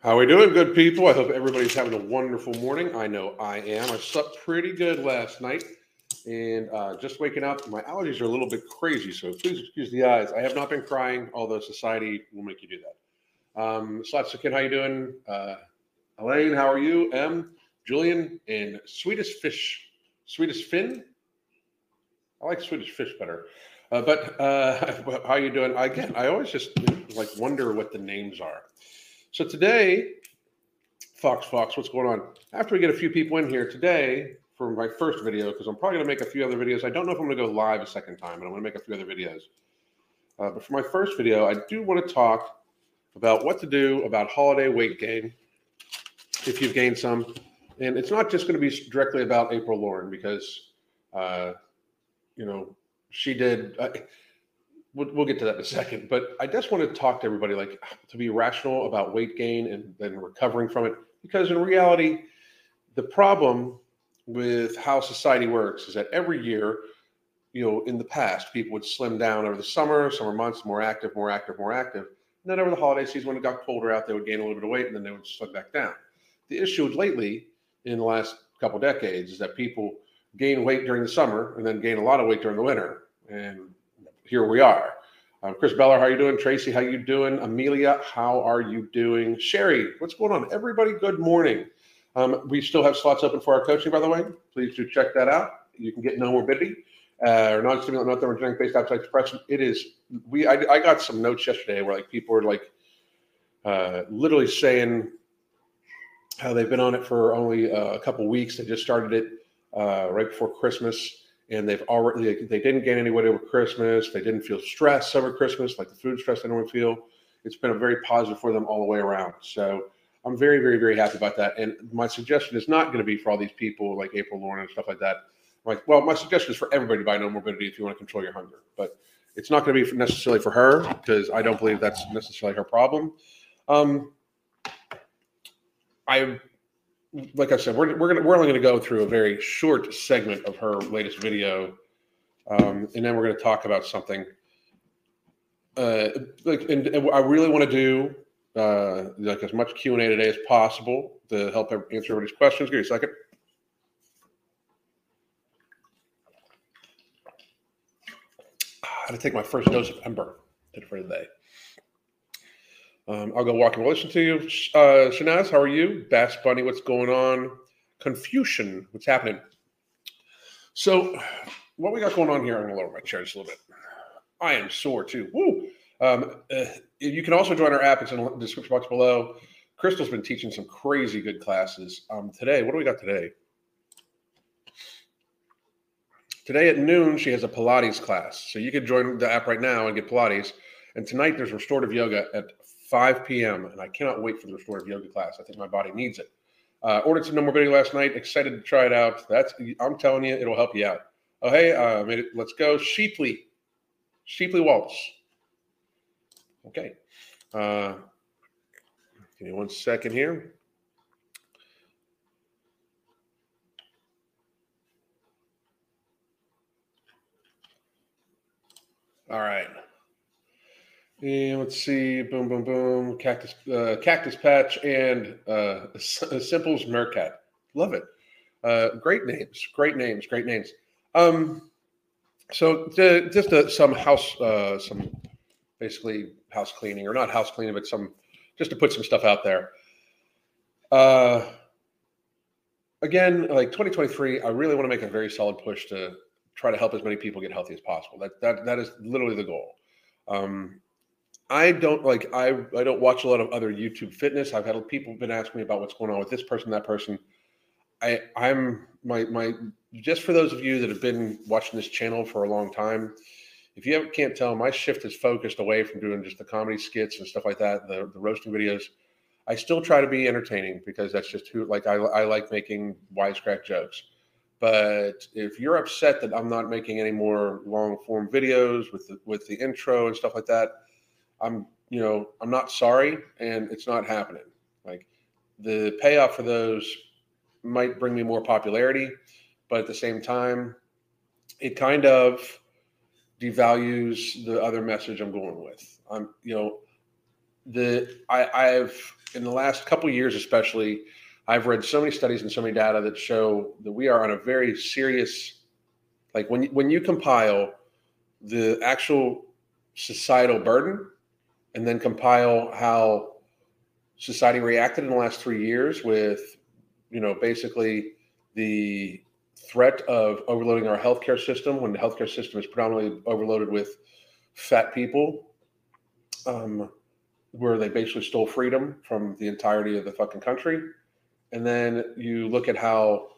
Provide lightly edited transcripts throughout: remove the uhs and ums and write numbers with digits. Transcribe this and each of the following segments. How we doing, good people? I hope everybody's having a wonderful morning. I know I am. I slept pretty good last night and just waking up. My allergies are a little bit crazy, so please excuse the eyes. I have not been crying, although society will make you do that. Slatsukin, how you doing? Elaine, how are you? M, Julian, and Swedish Fish. Swedish Finn? I like Swedish Fish better. How you doing? Again, I always just like wonder what the names are. So today, Fox, what's going on? After we get a few people in here today for my first video, because I'm probably going to make a few other videos. I don't know if I'm going to go live a second time, but I'm going to make a few other videos. But for my first video, I do want to talk about what to do about holiday weight gain, if you've gained some. And it's not just going to be directly about April Lauren, because, you know, she did... We'll get to that in a second, but I just want to talk to everybody, like, to be rational about weight gain and then recovering from it, because in reality, the problem with how society works is that every year, you know, in the past, people would slim down over the summer months, more active. And then over the holiday season, when it got colder out, they would gain a little bit of weight and then they would slim back down. The issue lately in the last couple decades is that people gain weight during the summer and then gain a lot of weight during the winter. And here we are. Chris Beller, how are you doing? Tracy, how you doing? Amelia, how are you doing? Sherry, what's going on? Everybody, good morning. We still have slots open for our coaching, by the way. Please do check that out. You can get No Morbidity or non-stimulant, non-thermogenic based appetite suppression. It is. I got some notes yesterday where like people were like literally saying how they've been on it for only a couple weeks. They just started it right before Christmas. And they've already, they didn't gain any weight over Christmas. They didn't feel stress over Christmas, like the food stress they normally feel. It's been a very positive for them all the way around. So I'm very, very, very happy about that. And my suggestion is not going to be for all these people like April Lauren and stuff like that. Like, well, my suggestion is for everybody to buy No Morbidity if you want to control your hunger. But it's not going to be necessarily for her, because I don't believe that's necessarily her problem. Like I said, we're only going to go through a very short segment of her latest video, and then we're going to talk about something. And I really want to do like as much Q&A today as possible to help answer everybody's questions. Give me a second. I had to take my first dose of Ember for today. I'll go walk and listen to you. Shanaz, how are you? Bass Bunny, what's going on? Confucian, what's happening? So what we got going on here, I'm going to lower my chair just a little bit. I am sore too. Woo! You can also join our app. It's in the description box below. Crystal's been teaching some crazy good classes. Today, what do we got today? Today at noon, she has a Pilates class. So you can join the app right now and get Pilates. And tonight there's restorative yoga at 5 p.m. and I cannot wait for the restorative yoga class. I think my body needs it. Ordered some No Morbidity last night. Excited to try it out. I'm telling you, it'll help you out. Oh hey, made it. Let's go, Sheepley Waltz. Okay, give me one second here. All right. And let's see, boom, cactus patch, and Simple's Mercat. Love it. Great names. So just to put some stuff out there. Again, like 2023, I really want to make a very solid push to try to help as many people get healthy as possible. That is literally the goal. I don't watch a lot of other YouTube fitness. I've had people been asking me about what's going on with this person, that person. Just for those of you that have been watching this channel for a long time, if you can't tell, my shift is focused away from doing just the comedy skits and stuff like that, the roasting videos. I still try to be entertaining, because that's just who, like, I like making wisecrack jokes. But if you're upset that I'm not making any more long form videos with the intro and stuff like that, I'm not sorry, and it's not happening. Like, the payoff for those might bring me more popularity, but at the same time, it kind of devalues the other message I'm going with. I'm, you know, the, I, I've, in the last couple of years especially, I've read so many studies and so many data that show that we are on a very serious, like when you compile the actual societal burden and then compile how society reacted in the last 3 years with, you know, basically the threat of overloading our healthcare system when the healthcare system is predominantly overloaded with fat people, where they basically stole freedom from the entirety of the fucking country. And then you look at how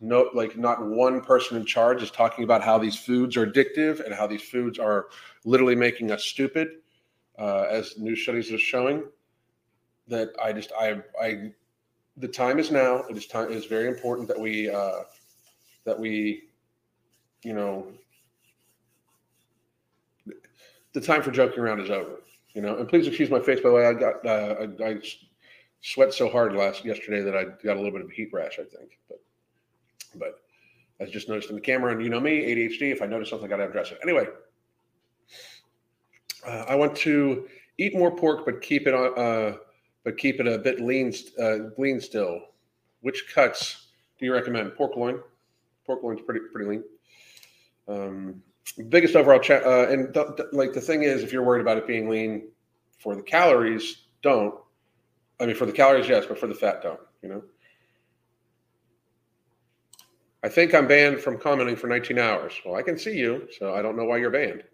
not one person in charge is talking about how these foods are addictive and how these foods are literally making us stupid, as new studies are showing. That the time is now. It is time. It is very important that we, you know, the time for joking around is over. You know, and please excuse my face. By the way, I got I sweat so hard yesterday that I got a little bit of a heat rash, I think. But I just noticed in the camera, and you know me, ADHD. If I notice something, I gotta address it. Anyway, I want to eat more pork, but keep it on. But keep it a bit lean still. Which cuts do you recommend? Pork loin. Pork loin's pretty lean. Biggest overall the thing is, if you're worried about it being lean for the calories, don't. I mean, for the calories, yes, but for the fat, don't. You know. I think I'm banned from commenting for 19 hours. Well, I can see you, so I don't know why you're banned.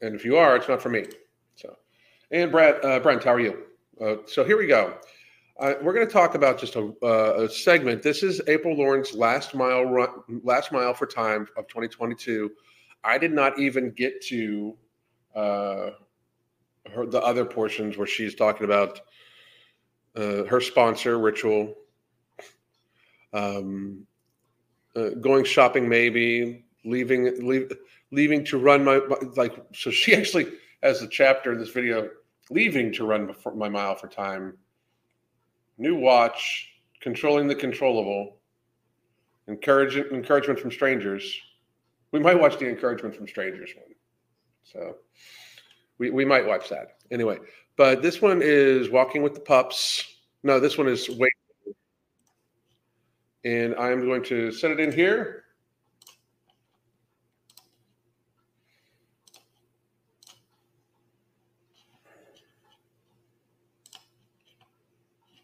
And if you are, it's not for me. So, and Brent, how are you? So here we go. We're going to talk about just a segment. This is April Lauren's last mile for time of 2022. I did not even get to the other portions where she's talking about her sponsor, Ritual, going shopping, maybe leaving to run my, like, so she actually has a chapter in this video, leaving to run my mile for time, new watch, controlling the controllable, encouragement from strangers. We might watch the encouragement from strangers one. So we might watch that anyway, but this one is walking with the pups. No, this one is wait. And I'm going to set it in here.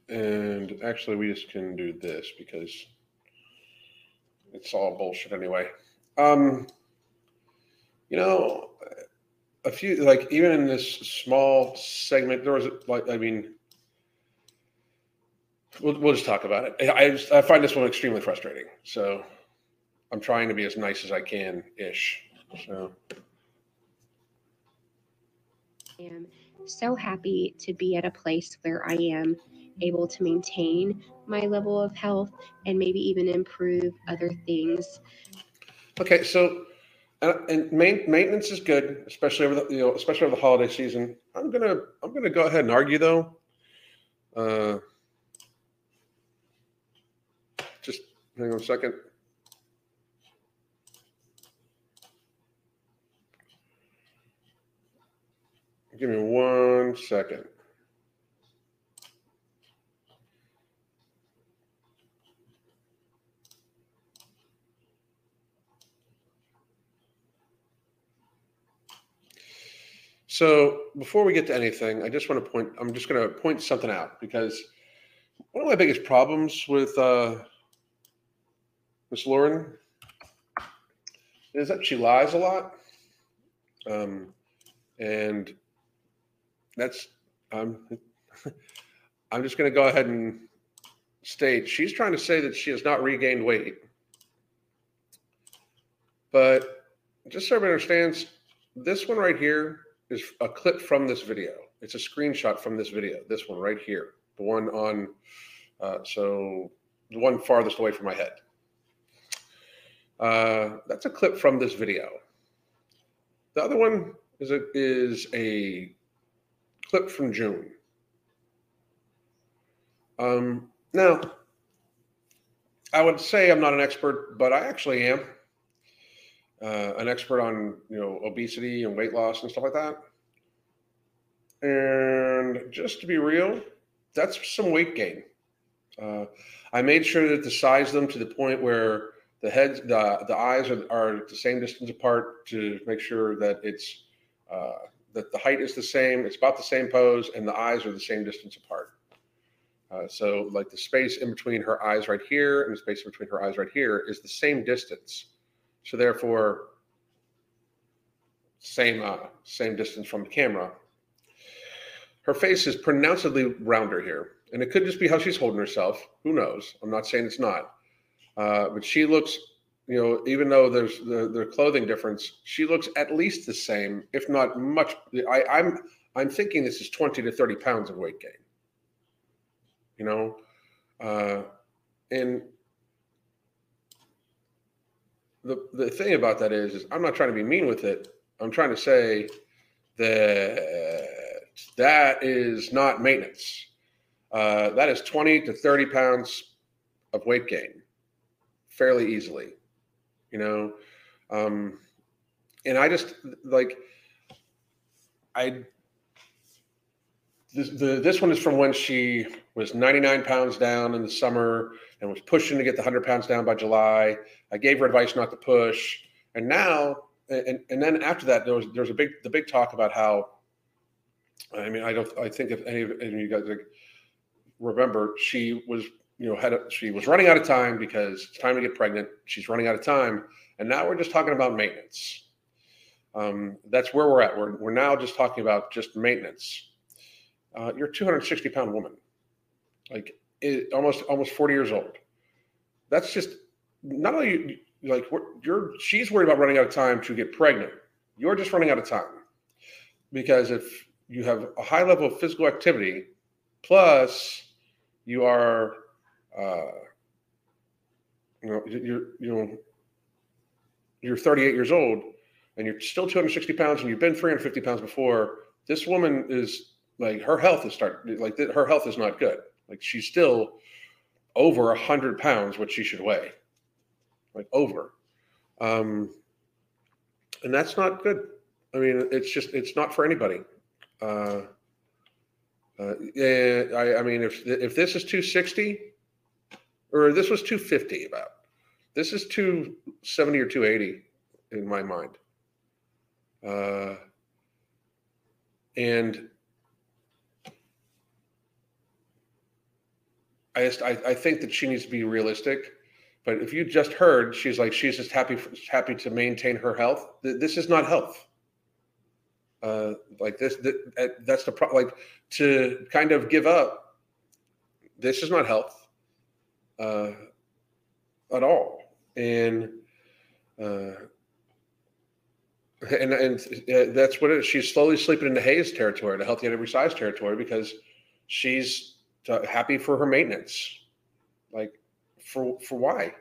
And actually, we just can do this because it's all bullshit anyway. You know, a few, like, even in this small segment, there was, like, I mean, we'll just talk about it. I find this one extremely frustrating. So I'm trying to be as nice as I can-ish. So I am so happy to be at a place where I am able to maintain my level of health and maybe even improve other things. Okay, so and maintenance is good, especially over the holiday season. I'm gonna go ahead and argue though. Just hang on a second. Give me 1 second. So before we get to anything, I'm just going to point something out, because one of my biggest problems with Miss Lauren is that she lies a lot. And that's, I'm just going to go ahead and state, she's trying to say that she has not regained weight. But just so everybody understands, this one right here is a clip from this video. It's a screenshot from this video. This one right here, the one on, so the one farthest away from my head. That's a clip from this video. The other one is a clip from June. Now, I would say I'm not an expert, but I actually am. An expert on, you know, obesity and weight loss and stuff like that. And just to be real, that's some weight gain. I made sure that to size them to the point where the heads, the eyes are the same distance apart to make sure that it's that the height is the same. It's about the same pose, and the eyes are the same distance apart. So like the space in between her eyes right here and the space in between her eyes right here is the same distance. So therefore, same distance from the camera. Her face is pronouncedly rounder here. And it could just be how she's holding herself. Who knows? I'm not saying it's not. But she looks, you know, even though there's the clothing difference, she looks at least the same, if not much. I'm thinking this is 20 to 30 pounds of weight gain. You know, and the thing about that is I'm not trying to be mean with it. I'm trying to say that is not maintenance. That is 20 to 30 pounds of weight gain fairly easily, you know? And I just like, this one is from when she was 99 pounds down in the summer and was pushing to get the 100 pounds down by July. I gave her advice not to push. And now, and then after that, there was the big talk about how, I mean, I think if any of you guys like, remember, she was, you know, she was running out of time because it's time to get pregnant. She's running out of time. And now we're just talking about maintenance. That's where we're at. We're now just talking about just maintenance. You're a 260-pound woman, like almost 40 years old. That's just not only like she's worried about running out of time to get pregnant. You're just running out of time because if you have a high level of physical activity, plus you are, you're 38 years old and you're still 260 pounds and you've been 350 pounds before. This woman is. Like her health is her health is not good. Like she's still over 100 pounds, what she should weigh, like over. And that's not good. I mean, it's not for anybody. I mean, if this is 260 or this was 250 about, this is 270 or 280 in my mind. And I think that she needs to be realistic, but if you just heard, she's like, she's just happy to maintain her health. This is not health. Like this, that's the problem. Like to kind of give up. This is not health at all. And that's what it is. She's slowly sleeping in the haze territory, the healthy at every size territory, because she's happy for her maintenance. Like for why,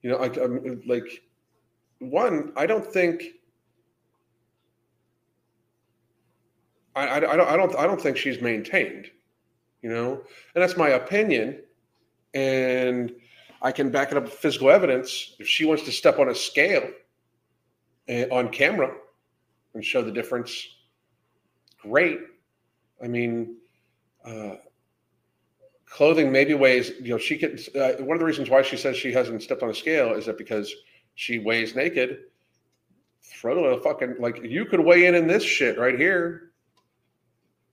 you know, like one, I don't think she's maintained, you know, and that's my opinion. And I can back it up with physical evidence. If she wants to step on a scale on camera and show the difference, great. I mean, clothing maybe weighs, you know, she could, one of the reasons why she says she hasn't stepped on a scale is that because she weighs naked. Throw a fucking, like, you could weigh in this shit right here.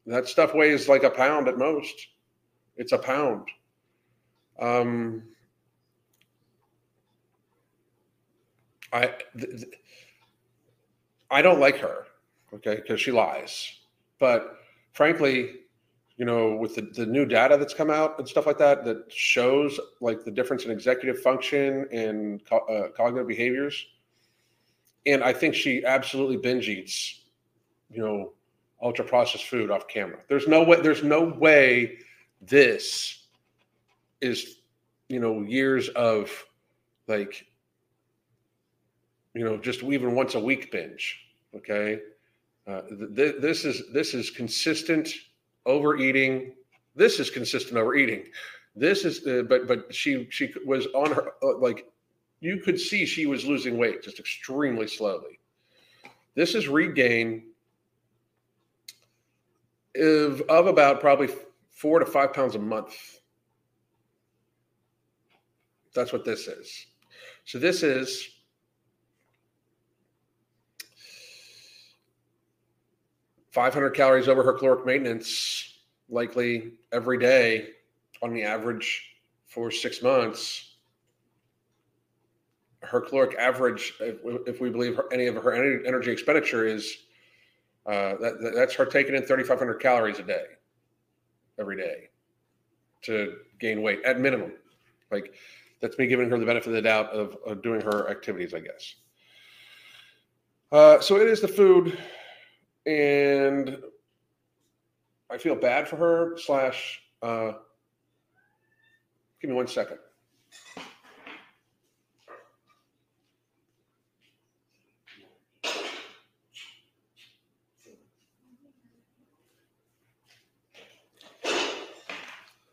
That stuff weighs like a pound at most. It's a pound. I don't like her, okay, because she lies. But frankly, you know, with the new data that's come out and stuff like that, that shows like the difference in executive function and cognitive behaviors. And I think she absolutely binge eats, you know, ultra processed food off camera. There's no way this is, you know, years of like, you know, just even once a week binge. Okay. This is consistent overeating. This is consistent overeating. This is, but she was on her, like you could see she was losing weight just extremely slowly. This is regain. is of about probably 4 to 5 pounds a month. That's what this is. So this is .500 calories over her caloric maintenance, likely every day on the average for 6 months. Her caloric average, if we believe any of her energy expenditure, is that's her taking in 3,500 calories a day, every day, to gain weight at minimum. Like, that's me giving her the benefit of the doubt of doing her activities, I guess. So it is the food. And I feel bad for her / give me 1 second.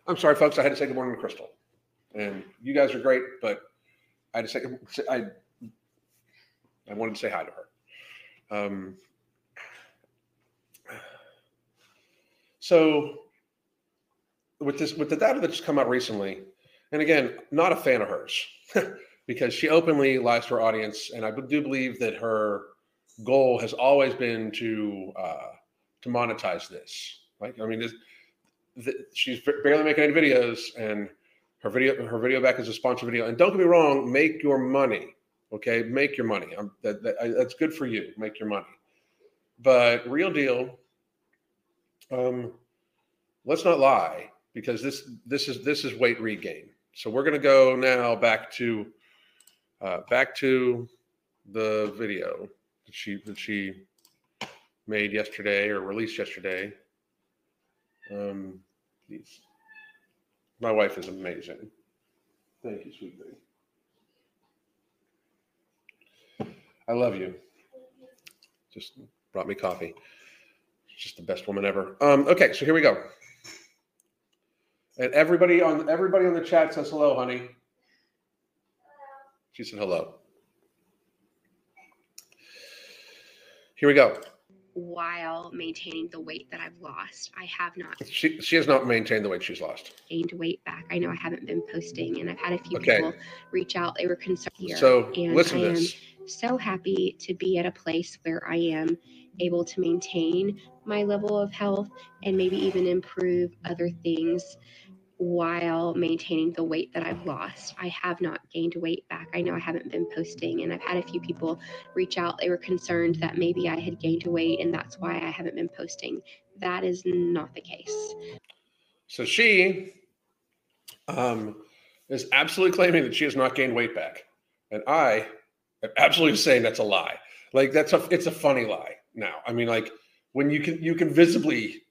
I'm sorry, folks. I had to say good morning to Crystal. And you guys are great, but I had to say, I wanted to say hi to her. So with the data that's come out recently, and again, not a fan of hers because she openly lies to her audience, and I do believe that her goal has always been to monetize this. Like, I mean, she's barely making any videos, and her video back is a sponsor video. And don't get me wrong, make your money, okay? Make your money. That's good for you. Make your money, but real deal. Let's not lie, because this is weight regain. So we're going to go now back to the video that she made yesterday, or released yesterday. My wife is amazing. Thank you, sweet baby. I love you. Just brought me coffee. Just the best woman ever. Okay, so here we go. And everybody on the chat says hello, honey. She said hello. Here we go. While maintaining the weight that I've lost, I have not. She has not maintained the weight she's lost. Gained weight back. I know I haven't been posting, and I've had a few people reach out. They were concerned here. So listen to this. So happy to be at a place where I am able to maintain my level of health and maybe even improve other things while maintaining the weight that I've lost. I have not gained weight back. I know I haven't been posting, and I've had a few people reach out. They were concerned that maybe I had gained weight and that's why I haven't been posting. That is not the case. So she is absolutely claiming that she has not gained weight back. And I am absolutely saying that's a lie. Like, it's a funny lie now. I mean, like, when you can visibly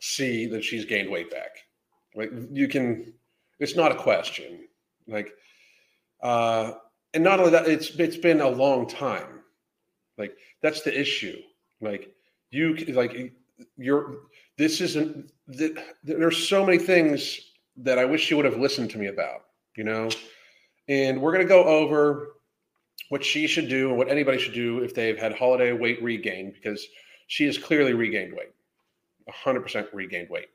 see that she's gained weight back. Like, it's not a question. Like, and not only that, it's been a long time. Like, that's the issue. Like, there's so many things that I wish you would have listened to me about, you know? And we're going to go over what she should do and what anybody should do if they've had holiday weight regain, because she has clearly regained weight, 100% regained weight.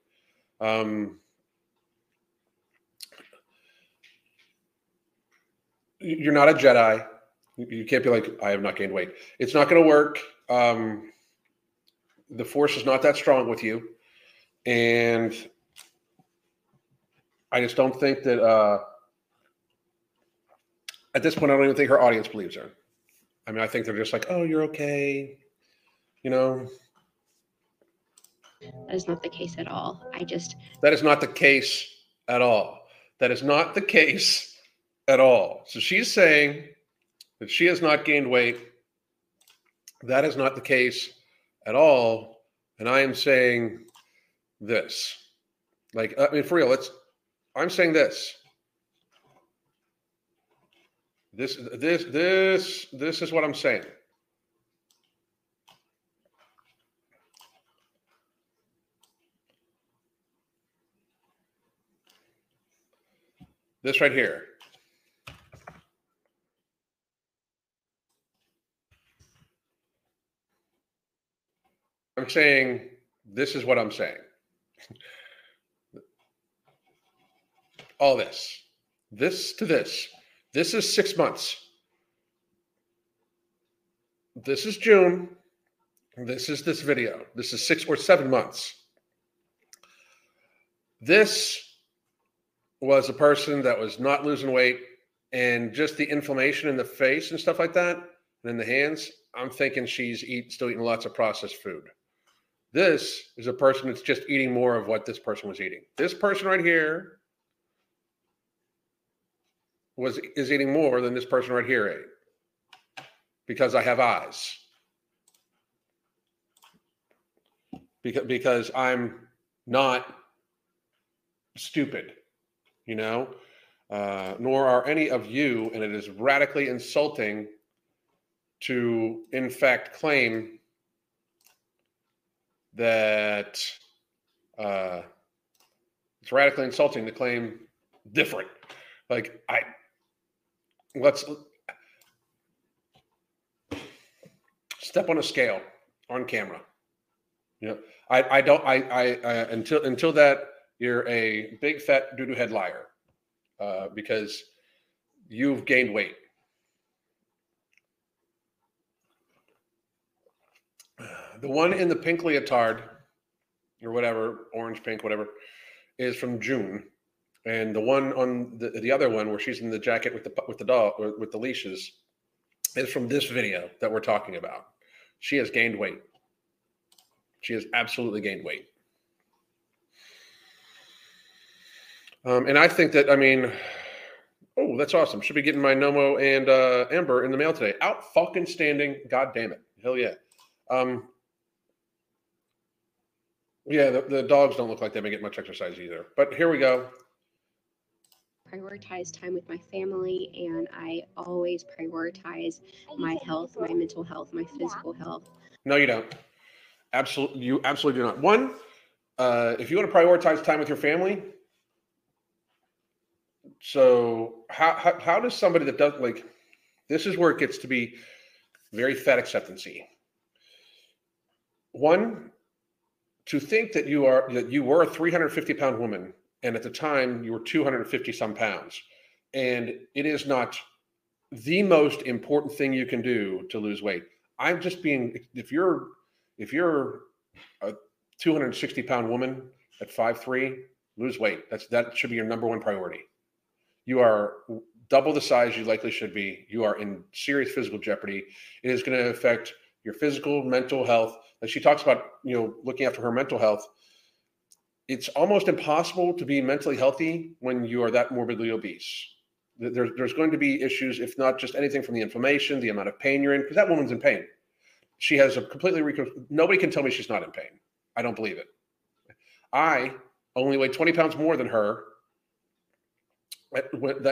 You're not a Jedi. You can't be like, I have not gained weight. It's not going to work. The force is not that strong with you. And I just don't think that... at this point, I don't even think her audience believes her. I mean, I think they're just like, oh, you're okay, you know. That is not the case at all. That is not the case at all. That is not the case at all. So she's saying that she has not gained weight. That is not the case at all. And I am saying this. Like, I mean, for real, I'm saying this. This is what I'm saying. This right here. I'm saying, this is what I'm saying. All this, this to this. This is 6 months. This is June. This is this video. This is 6 or 7 months. This was a person that was not losing weight, and just the inflammation in the face and stuff like that, and in the hands, I'm thinking she's still eating lots of processed food. This is a person that's just eating more of what this person was eating. This person right here is eating more than this person right here ate, because I have eyes. Because I'm not stupid, you know, nor are any of you, and it is radically insulting to, in fact, claim that it's radically insulting to claim different. Like, let's step on a scale on camera. You know, until that, you're a big fat doo-doo head liar, because you've gained weight. The one in the pink leotard, or whatever, orange, pink, whatever, is from June, and the one on the other one where she's in the jacket with the dog, or with the leashes, is from this video that we're talking about. She has gained weight. She has absolutely gained weight. And I think that, I mean, oh, that's awesome. Should be getting my Nomo and Ember in the mail today. Out fucking standing. God damn it. Hell yeah. Yeah, the dogs don't look like they've been getting much exercise either. But here we go. Prioritize time with my family, and I always prioritize my health, my mental health, my physical health. No, you don't. Absolutely, you absolutely do not. One, if you want to prioritize time with your family, so how does somebody that does, like, this is where it gets to be very fat acceptancy. One, to think that you were a 350-pound woman, and at the time you were 250-some pounds, and it is not the most important thing you can do to lose weight. I'm just being, if you're a 260-pound woman at 5'3", lose weight. That should be your number one priority. You are double the size you likely should be. You are in serious physical jeopardy. It is going to affect your physical, mental health. Like she talks about, you know, looking after her mental health. It's almost impossible to be mentally healthy when you are that morbidly obese. There's going to be issues, if not just anything from the inflammation, the amount of pain you're in, because that woman's in pain. She has a completely, nobody can tell me she's not in pain. I don't believe it. I only weigh 20 pounds more than her.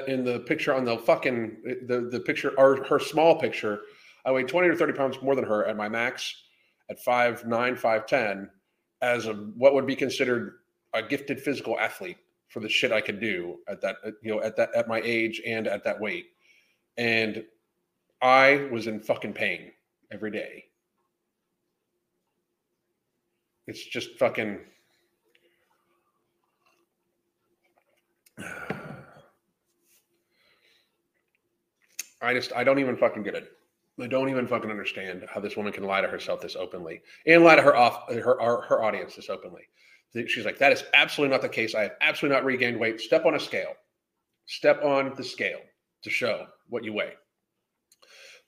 In the picture on the fucking, the picture, or her small picture, I weigh 20 or 30 pounds more than her at my max at 5'9", 5'10", as a, what would be considered a gifted physical athlete for the shit I could do at that, you know, at my age and at that weight. And I was in fucking pain every day. It's just fucking, I don't even fucking get it. I don't even fucking understand how this woman can lie to herself this openly, and lie to her audience this openly. She's like, that is absolutely not the case. I have absolutely not regained weight. Step on a scale. Step on the scale to show what you weigh.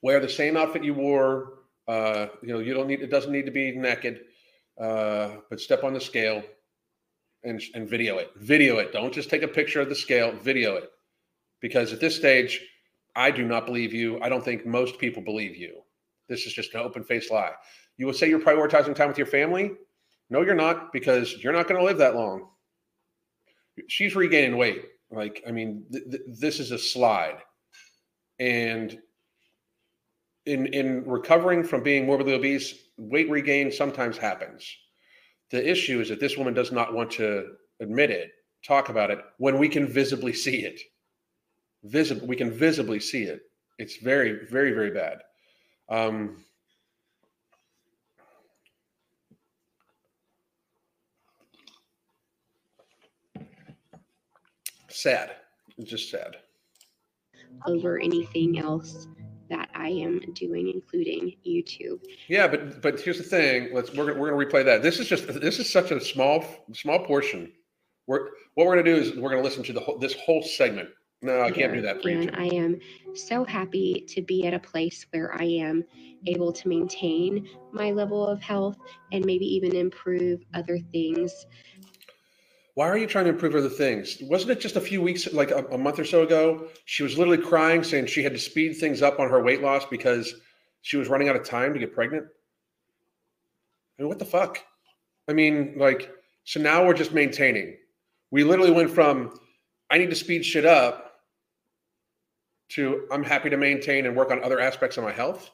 Wear the same outfit you wore. You know, you don't need, it doesn't need to be naked. But step on the scale and video it. Video it. Don't just take a picture of the scale. Video it. Because at this stage, I do not believe you. I don't think most people believe you. This is just an open-faced lie. You will say you're prioritizing time with your family. No, you're not, because you're not going to live that long. She's regaining weight. Like, I mean, this is a slide. And in recovering from being morbidly obese, weight regain sometimes happens. The issue is that this woman does not want to admit it, talk about it, when we can visibly see it. We can visibly see it. It's very, very, very bad. sad. It's just sad. Over anything else that I am doing, including YouTube. Yeah, but here's the thing. We're gonna replay that. This is such a small portion. What we're gonna do is listen to this whole segment. No, I can't do that for you. And I am so happy to be at a place where I am able to maintain my level of health and maybe even improve other things. Why are you trying to improve other things? Wasn't it just a few weeks, like a month or so ago, she was literally crying, saying she had to speed things up on her weight loss because she was running out of time to get pregnant? I mean, what the fuck? I mean, like, so now we're just maintaining. We literally went from, I need to speed shit up, to I'm happy to maintain and work on other aspects of my health,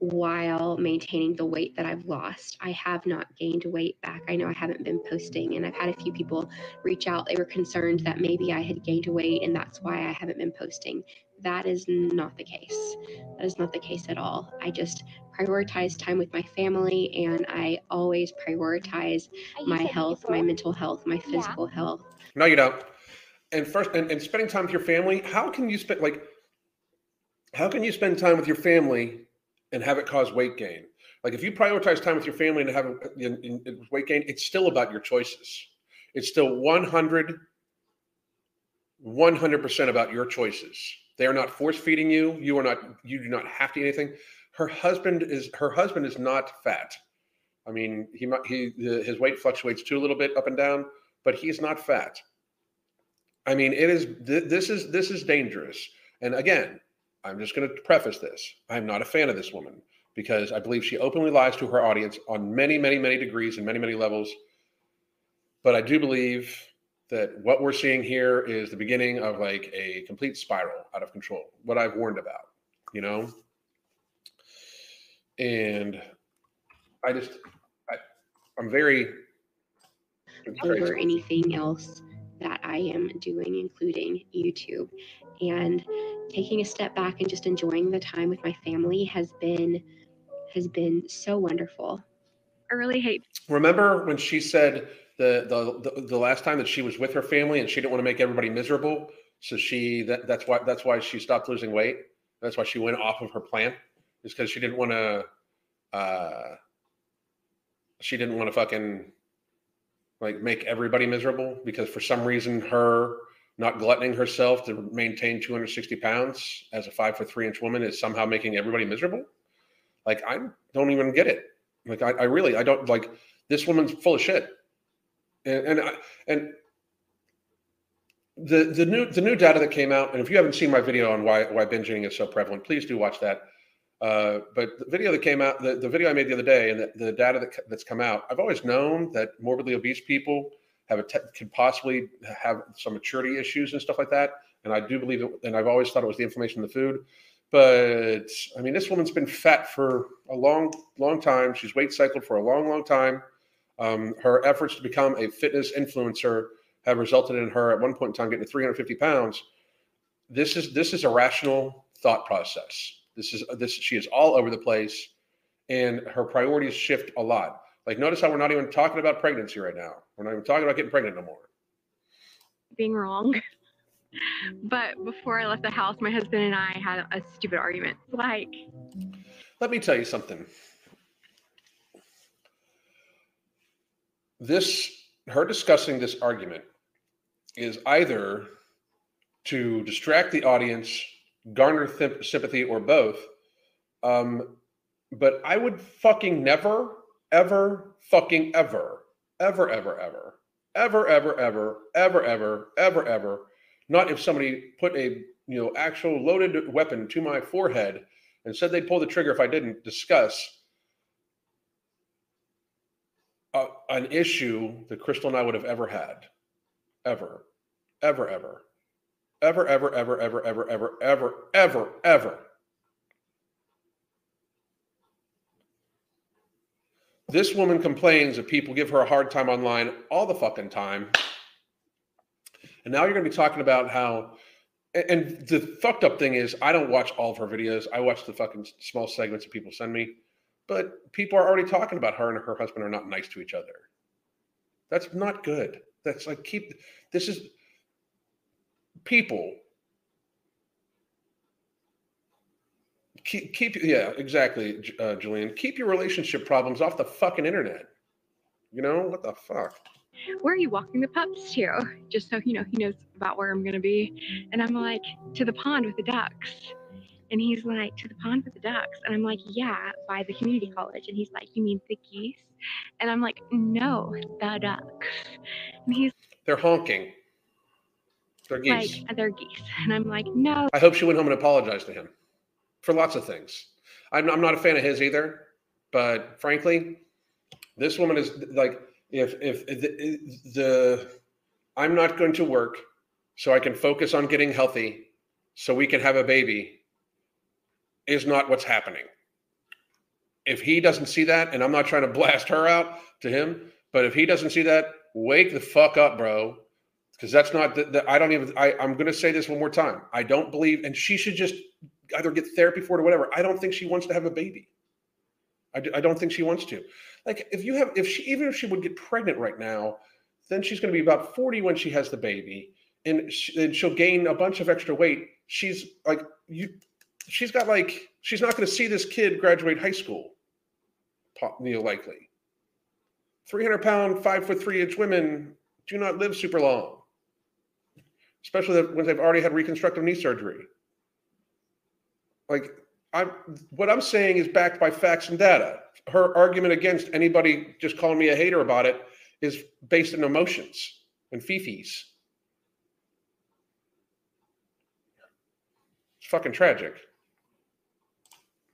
while maintaining the weight that I've lost. I have not gained weight back. I know I haven't been posting, and I've had a few people reach out. They were concerned that maybe I had gained weight and that's why I haven't been posting. That is not the case. That is not the case at all. I just prioritize time with my family, and I always prioritize my health, my mental health, my physical health. No, you don't. And spending time with your family, how can you spend time with your family and have it cause weight gain? Like, if you prioritize time with your family and have weight gain, it's still about your choices. It's still 100% about your choices. They are not force feeding you. You do not have to eat anything. Her husband is not fat. I mean, his weight fluctuates too a little bit up and down, but he's not fat. I mean, it is, this is dangerous. And again, I'm just going to preface this. I'm not a fan of this woman because I believe she openly lies to her audience on many, many, many degrees and many, many levels. But I do believe that what we're seeing here is the beginning of like a complete spiral out of control, what I've warned about, you know? And I'm very over anything else that I am doing, including YouTube. And taking a step back and just enjoying the time with my family has been so wonderful. I really hate. Remember when she said the last time that she was with her family and she didn't want to make everybody miserable, so that's why she stopped losing weight. That's why she went off of her plan, is because she didn't want to. She didn't want to fucking like make everybody miserable, because for some reason her not gluttoning herself to maintain 260 pounds as a 5'3" woman is somehow making everybody miserable. Like, I don't even get it. Like, I really don't. Like, this woman's full of shit. And the new data that came out, and if you haven't seen my video on why binge eating is so prevalent, please do watch that. But the video that came out, the video I made the other day, and the data that's come out, I've always known that morbidly obese people could possibly have some maturity issues and stuff like that. And I do believe it, and I've always thought it was the inflammation in the food. But, I mean, this woman's been fat for a long, long time. She's weight cycled for a long, long time. Her efforts to become a fitness influencer have resulted in her at one point in time getting to 350 pounds. This is a rational thought process. She is all over the place, and her priorities shift a lot. Like, notice how we're not even talking about pregnancy right now. We're not even talking about getting pregnant no more. Being wrong. But before I left the house, my husband and I had a stupid argument. Like, let me tell you something. Her discussing this argument is either to distract the audience, garner sympathy, or both. But I would fucking never, ever, fucking ever, not if somebody put a actual loaded weapon to my forehead and said they'd pull the trigger if I didn't discuss an issue that Crystal and I would have ever had, ever. This woman complains that people give her a hard time online all the fucking time. And now you're going to be talking about how, and the fucked up thing is, I don't watch all of her videos. I watch the fucking small segments that people send me, but people are already talking about her and her husband are not nice to each other. That's not good. That's like, keep, this is people. Keep yeah, exactly, Jillian. Keep your relationship problems off the fucking internet. You know, what the fuck? Where are you walking the pups to? Just so, you know, he knows about where I'm going to be. And I'm like, to the pond with the ducks. And he's like, to the pond with the ducks. And I'm like, yeah, by the community college. And he's like, you mean the geese? And I'm like, no, the ducks. And he's, they're honking. They're geese. Like, they're geese. And I'm like, no. I hope she went home and apologized to him for lots of things. I'm not a fan of his either. But frankly, this woman is like, I'm not going to work so I can focus on getting healthy so we can have a baby is not what's happening. If he doesn't see that, and I'm not trying to blast her out to him, but if he doesn't see that, wake the fuck up, bro. Because that's not, I'm going to say this one more time. I don't believe, and she should just either get therapy for it or whatever. I don't think she wants to have a baby. I don't think she wants to. Like, even if she would get pregnant right now, then she's going to be about 40 when she has the baby, and she'll gain a bunch of extra weight. She's like, she's not going to see this kid graduate high school, likely. 300-pound, 5'3" women do not live super long, especially when they've already had reconstructive knee surgery. Like, what I'm saying is backed by facts and data. Her argument against anybody just calling me a hater about it is based on emotions and fifis. It's fucking tragic.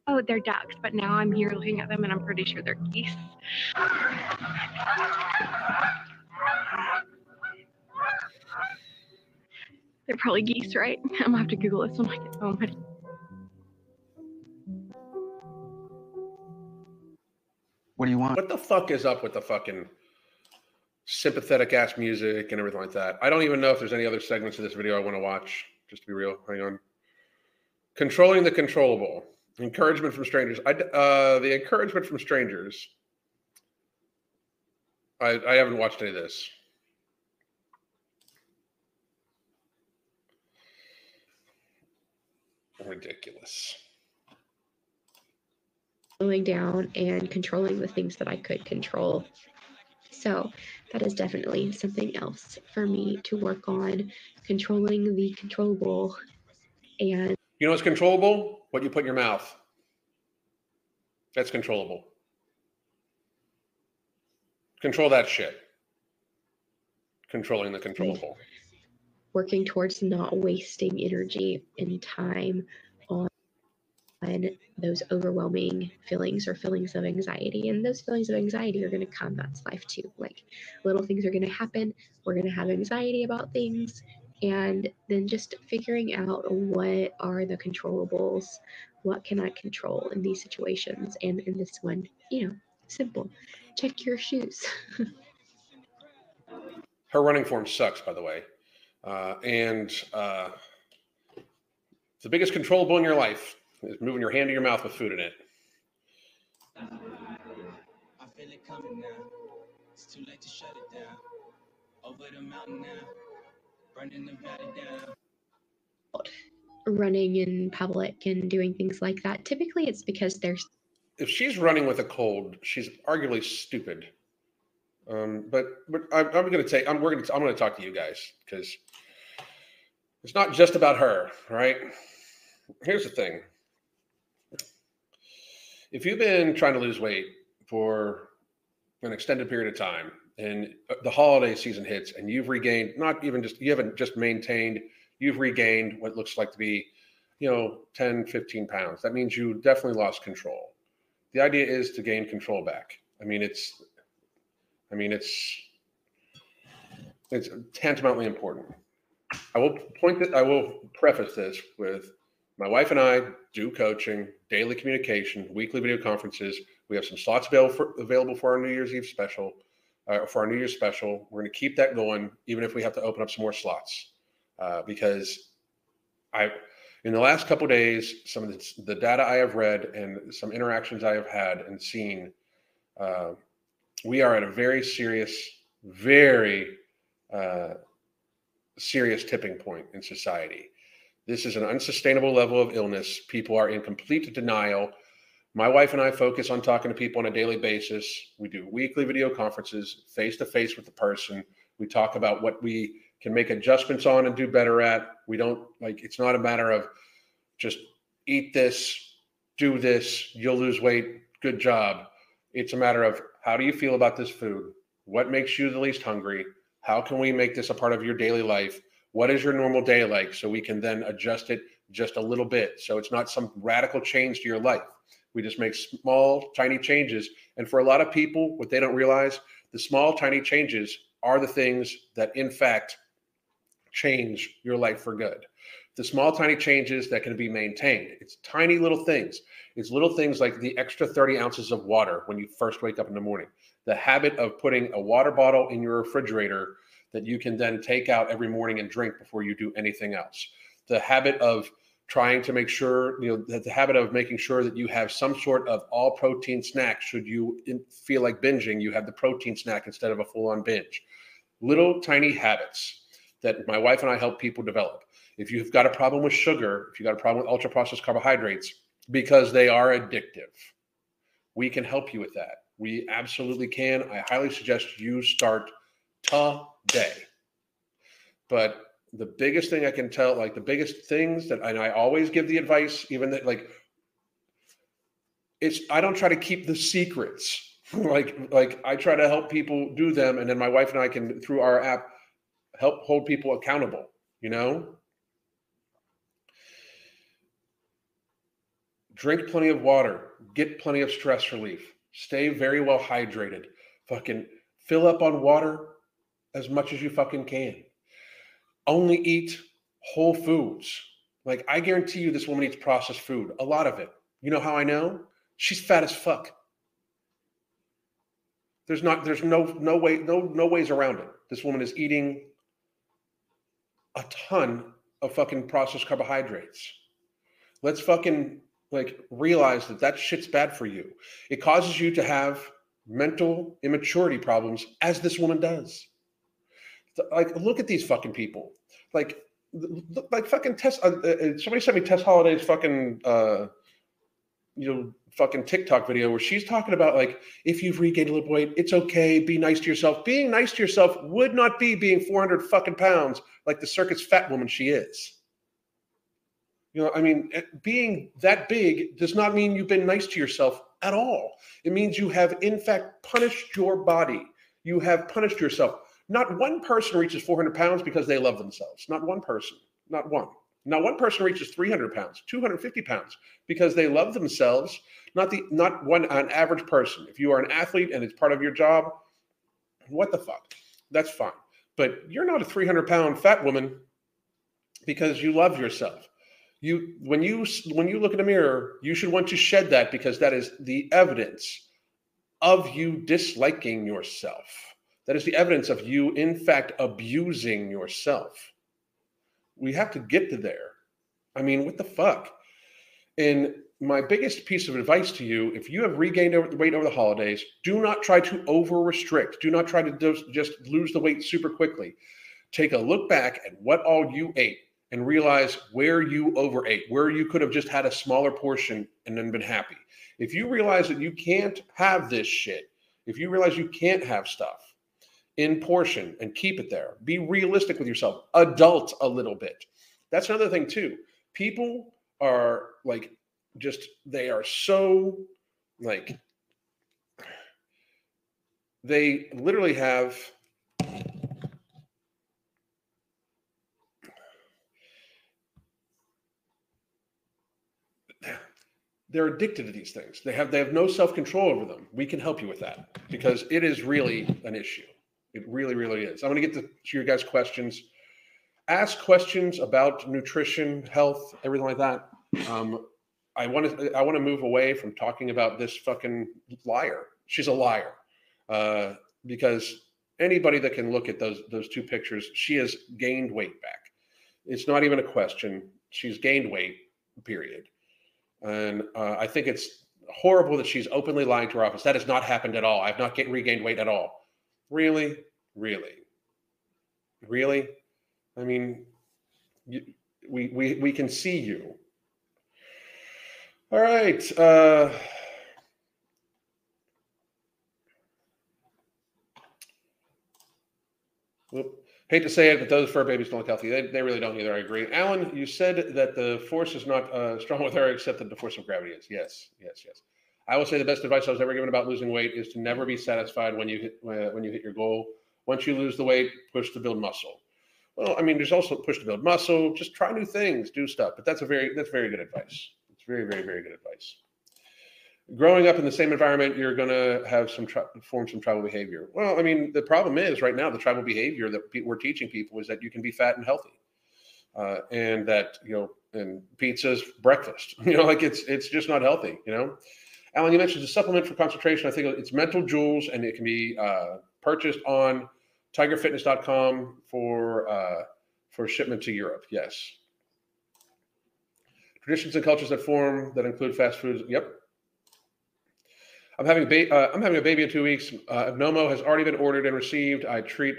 Oh, they're ducks, but now I'm here looking at them and I'm pretty sure they're geese. They're probably geese, right? I'm gonna have to Google this when I get home. What do you want? What the fuck is up with the fucking sympathetic ass music and everything like that? I don't even know if there's any other segments of this video I want to watch, just to be real. Hang on. Controlling the controllable. Encouragement from strangers. The encouragement from strangers. I haven't watched any of this. Ridiculous. Slowing down and controlling the things that I could control. So that is definitely something else for me to work on, controlling the controllable. And you know what's controllable? What you put in your mouth. That's controllable. Control that shit. Controlling the controllable. Working towards not wasting energy and time on those overwhelming feelings or feelings of anxiety. And those feelings of anxiety are going to come. That's life too. Like, little things are going to happen. We're going to have anxiety about things. And then just figuring out, what are the controllables? What can I control in these situations? And in this one, you know, simple. Check your shoes. Her running form sucks, by the way. The biggest controllable in your life is moving your hand to your mouth with food in it. I feel it coming now. It's too late to shut it down. Over the mountain now. Running the valley down. Running in public and doing things like that. Typically it's because there's... If she's running with a cold, she's arguably stupid. But I'm going to say, I'm going to talk to you guys, because it's not just about her, right? Here's the thing. If you've been trying to lose weight for an extended period of time and the holiday season hits and you've regained, you haven't just maintained, you've regained what looks like to be, 10, 15 pounds. That means you definitely lost control. The idea is to gain control back. It's tantamountly important. I will preface this with, my wife and I do coaching, daily communication, weekly video conferences. We have some slots available for our New Year's Eve special, for our New Year's special. We're going to keep that going, even if we have to open up some more slots, because in the last couple of days, some of the data I have read and some interactions I have had and seen, we are at a very serious, very serious tipping point in society. This is an unsustainable level of illness. People are in complete denial. My wife and I focus on talking to people on a daily basis. We do weekly video conferences, face-to-face with the person. We talk about what we can make adjustments on and do better at. We don't, like, it's not a matter of just eat this, do this, you'll lose weight, good job. It's a matter of how do you feel about this food? What makes you the least hungry? How can we make this a part of your daily life? What is your normal day like? So we can then adjust it just a little bit. So it's not some radical change to your life. We just make small, tiny changes. And for a lot of people, what they don't realize, the small, tiny changes are the things that, in fact, change your life for good. The small, tiny changes that can be maintained. It's tiny little things. It's little things like the extra 30 ounces of water when you first wake up in the morning. The habit of putting a water bottle in your refrigerator that you can then take out every morning and drink before you do anything else. The habit of trying to make sure, the habit of making sure that you have some sort of all protein snack. Should you feel like binging, you have the protein snack instead of a full-on binge. Little tiny habits that my wife and I help people develop. If you've got a problem with sugar, if you've got a problem with ultra-processed carbohydrates, because they are addictive, we can help you with that. We absolutely can. I highly suggest you start today. But the biggest thing I can tell, like the biggest things that, and I always give the advice, even that, like, it's, I don't try to keep the secrets. like I try to help people do them. And then my wife and I can, through our app, help hold people accountable, Drink plenty of water, get plenty of stress relief, stay very well hydrated, fucking fill up on water as much as you fucking can. Only eat whole foods. Like, I guarantee you this woman eats processed food, a lot of it. You know how I know? She's fat as fuck. There's no ways around it. This woman is eating a ton of fucking processed carbohydrates. Let's fucking realize that shit's bad for you. It causes you to have mental immaturity problems, as this woman does. Look at these fucking people. Fucking Tess. Somebody sent me Tess Holiday's fucking, fucking TikTok video where she's talking about, if you've regained a little weight, it's okay. Be nice to yourself. Being nice to yourself would not be being 400 fucking pounds like the circus fat woman she is. Being that big does not mean you've been nice to yourself at all. It means you have, in fact, punished your body. You have punished yourself. Not one person reaches 400 pounds because they love themselves. Not one person. Not one. Not one person reaches 300 pounds, 250 pounds because they love themselves. Not an average person. If you are an athlete and it's part of your job, what the fuck? That's fine. But you're not a 300-pound fat woman because you love yourself. When you look in the mirror, you should want to shed that because that is the evidence of you disliking yourself. That is the evidence of you, in fact, abusing yourself. We have to get to there. What the fuck? And my biggest piece of advice to you, if you have regained weight over the holidays, do not try to over-restrict. Do not try to just lose the weight super quickly. Take a look back at what all you ate and realize where you overate, where you could have just had a smaller portion and then been happy. If you realize that you can't have this shit, if you realize you can't have stuff, in portion and keep it there. Be realistic with yourself. Adult a little bit. That's another thing too. People are they literally have they're addicted to these things. They have no self-control over them. We can help you with that because it is really an issue. It really, really is. I'm going to get to your guys' questions. Ask questions about nutrition, health, everything like that. I want to move away from talking about this fucking liar. She's a liar. Because anybody that can look at those two pictures, she has gained weight back. It's not even a question. She's gained weight, period. And I think it's horrible that she's openly lying to her office. That has not happened at all. I've not regained weight at all. Really? Really? I mean, we can see you. All right. Hate to say it, but those fur babies don't look healthy. They really don't either. I agree. Alan, you said that the force is not strong with her, except that the force of gravity is. Yes. I will say the best advice I was ever given about losing weight is to never be satisfied when you hit your goal. Once you lose the weight, push to build muscle. Well, I mean, there's also push to build muscle. Just try new things, do stuff. But that's very good advice. It's very, very, very good advice. Growing up in the same environment, you're going to have form some tribal behavior. Well, I mean, the problem is right now the tribal behavior that we're teaching people is that you can be fat and healthy, and that and pizza's breakfast. It's just not healthy. Alan, you mentioned a supplement for concentration. I think it's Mental Jewels, and it can be purchased on TigerFitness.com for shipment to Europe. Yes. Traditions and cultures that form that include fast foods. Yep. I'm having a baby in 2 weeks. Nomo has already been ordered and received. I tried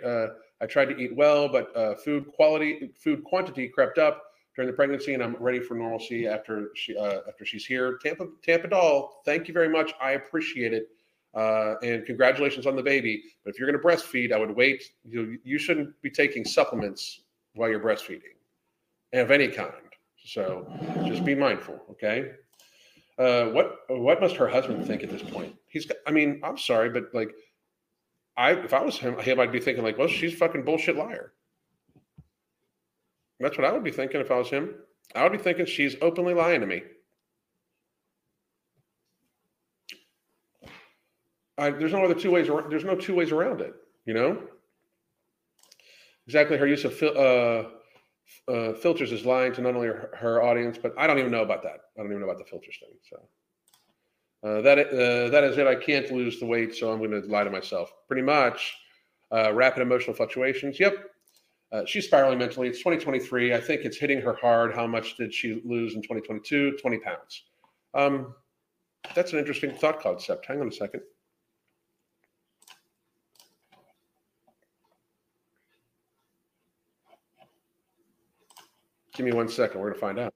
to eat well, but food quantity crept up during the pregnancy, and I'm ready for normalcy after she's here. Tampa doll, thank you very much. I appreciate it, and congratulations on the baby. But if you're going to breastfeed, I would wait. You shouldn't be taking supplements while you're breastfeeding, of any kind. So just be mindful, okay? What must her husband think at this point? I'm sorry, but if I was him, I'd be thinking well, she's a fucking bullshit liar. That's what I would be thinking if I was him. I would be thinking she's openly lying to me. There's no two ways around it. Exactly. Her use of filters is lying to not only her audience, but I don't even know about that. I don't even know about the filters thing. So that is it. I can't lose the weight, so I'm going to lie to myself. Pretty much. Rapid emotional fluctuations. Yep. She's spiraling mentally. It's 2023. I think it's hitting her hard. How much did she lose in 2022? 20 pounds. That's an interesting thought concept. Hang on a second. Give me 1 second. We're going to find out.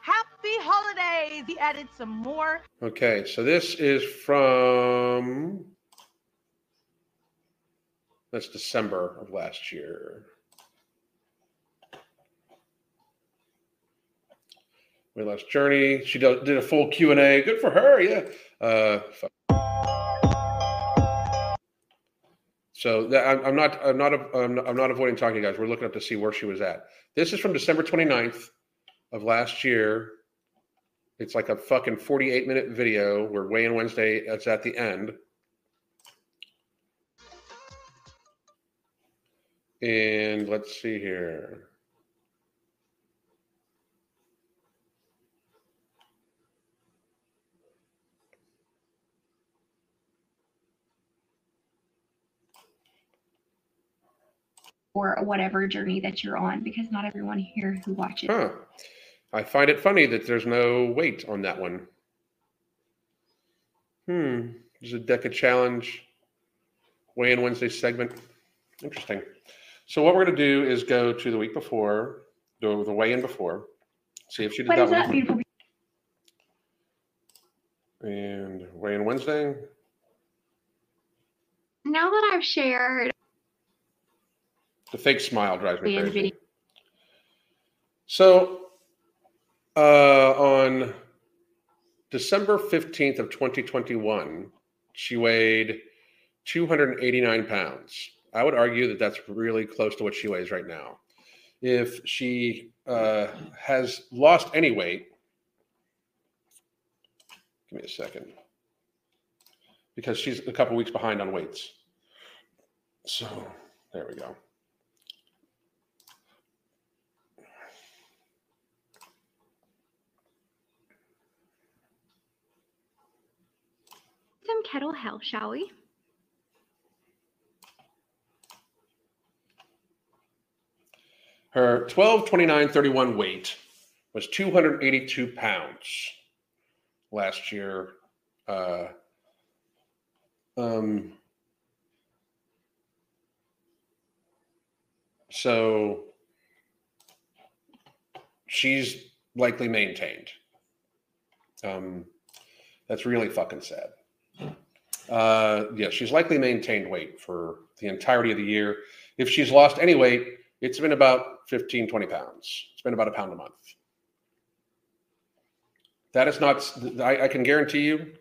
Happy holidays. He added some more. Okay. So this is from. That's December of last year. Weight loss journey. She did a full Q&A. Good for her, yeah. So that, I'm not avoiding talking to you guys. We're looking up to see where she was at. This is from December 29th of last year. It's like a fucking 48-minute video. We're weighing Wednesday. It's at the end. And let's see here. Or whatever journey that you're on, because not everyone here who watches. Huh. I find it funny that there's no weight on that one. There's a DECA challenge, weigh in Wednesday segment. Interesting. So what we're going to do is go to the week before, do the weigh in before, see if she did that one. And weigh in Wednesday. Now that I've shared. The fake smile drives me crazy. So on December 15th of 2021, she weighed 289 pounds. I would argue that that's really close to what she weighs right now. If she has lost any weight, give me a second, because she's a couple weeks behind on weights. So there we go. Some kettle hell, shall we? Her 12/29/31 weight was 282 pounds last year. So she's likely maintained. That's really fucking sad. Yeah, she's likely maintained weight for the entirety of the year. If she's lost any weight, it's been about 15, 20 pounds. It's been about a pound a month. That is not, I can guarantee you,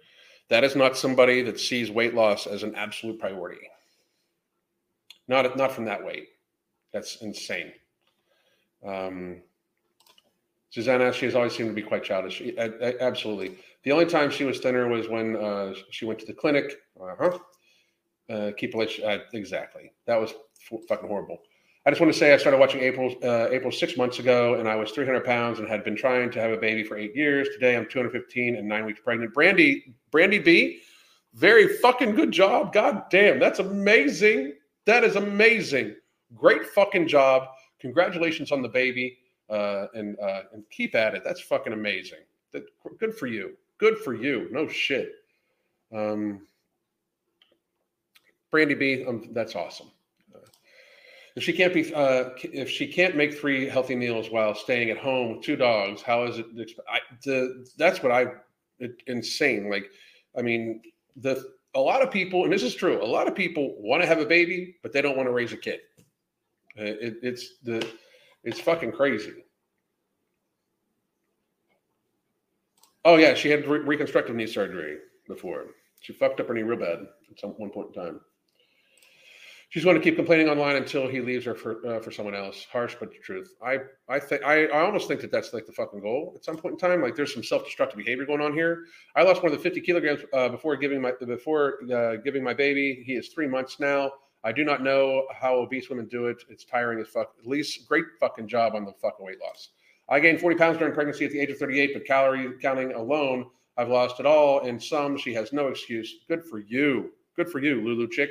that is not somebody that sees weight loss as an absolute priority. Not from that weight. That's insane. Susanna, she has always seemed to be quite childish. Absolutely. The only time she was thinner was when she went to the clinic. Exactly. That was fucking horrible. I just want to say I started watching April 6 months ago, and I was 300 pounds and had been trying to have a baby for 8 years. Today, I'm 215 and 9 weeks pregnant. Brandy B, very fucking good job. God damn, that's amazing. That is amazing. Great fucking job. Congratulations on the baby, and keep at it. That's fucking amazing. Good for you. Good for you. No shit. Brandy B, that's awesome. If she can't make 3 healthy meals while staying at home with 2 dogs, how is it? Insane. Like, I mean, a lot of people, and this is true, a lot of people want to have a baby, but they don't want to raise a kid. It's fucking crazy. Oh yeah, she had reconstructive knee surgery before. She fucked up her knee real bad at one point in time. She's going to keep complaining online until he leaves her for someone else. Harsh, but the truth. I almost think that's like the fucking goal at some point in time. Like, there's some self-destructive behavior going on here. I lost more than 50 kilograms before giving my baby. He is 3 months now. I do not know how obese women do it. It's tiring as fuck. At least great fucking job on the fucking weight loss. I gained 40 pounds during pregnancy at the age of 38, but calorie counting alone, I've lost it all. And some, she has no excuse. Good for you. Good for you, Lulu Chick.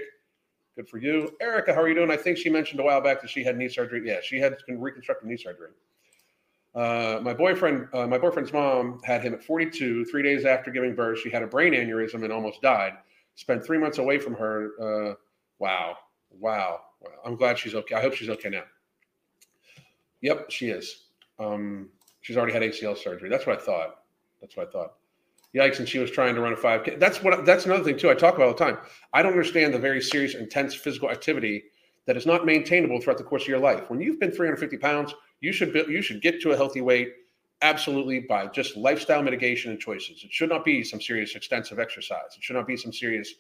Good for you. Erica, how are you doing? I think she mentioned a while back that she had knee surgery. Yeah, she had reconstructive knee surgery. My boyfriend's mom had him at 42, 3 days after giving birth. She had a brain aneurysm and almost died. Spent 3 months away from her. Wow. I'm glad she's okay. I hope she's okay now. Yep, she is. She's already had ACL surgery. That's what I thought. Yikes, and she was trying to run a 5K. That's another thing, too, I talk about all the time. I don't understand the very serious, intense physical activity that is not maintainable throughout the course of your life. When you've been 350 pounds, you should get to a healthy weight absolutely by just lifestyle mitigation and choices. It should not be some serious, extensive exercise. It should not be some serious,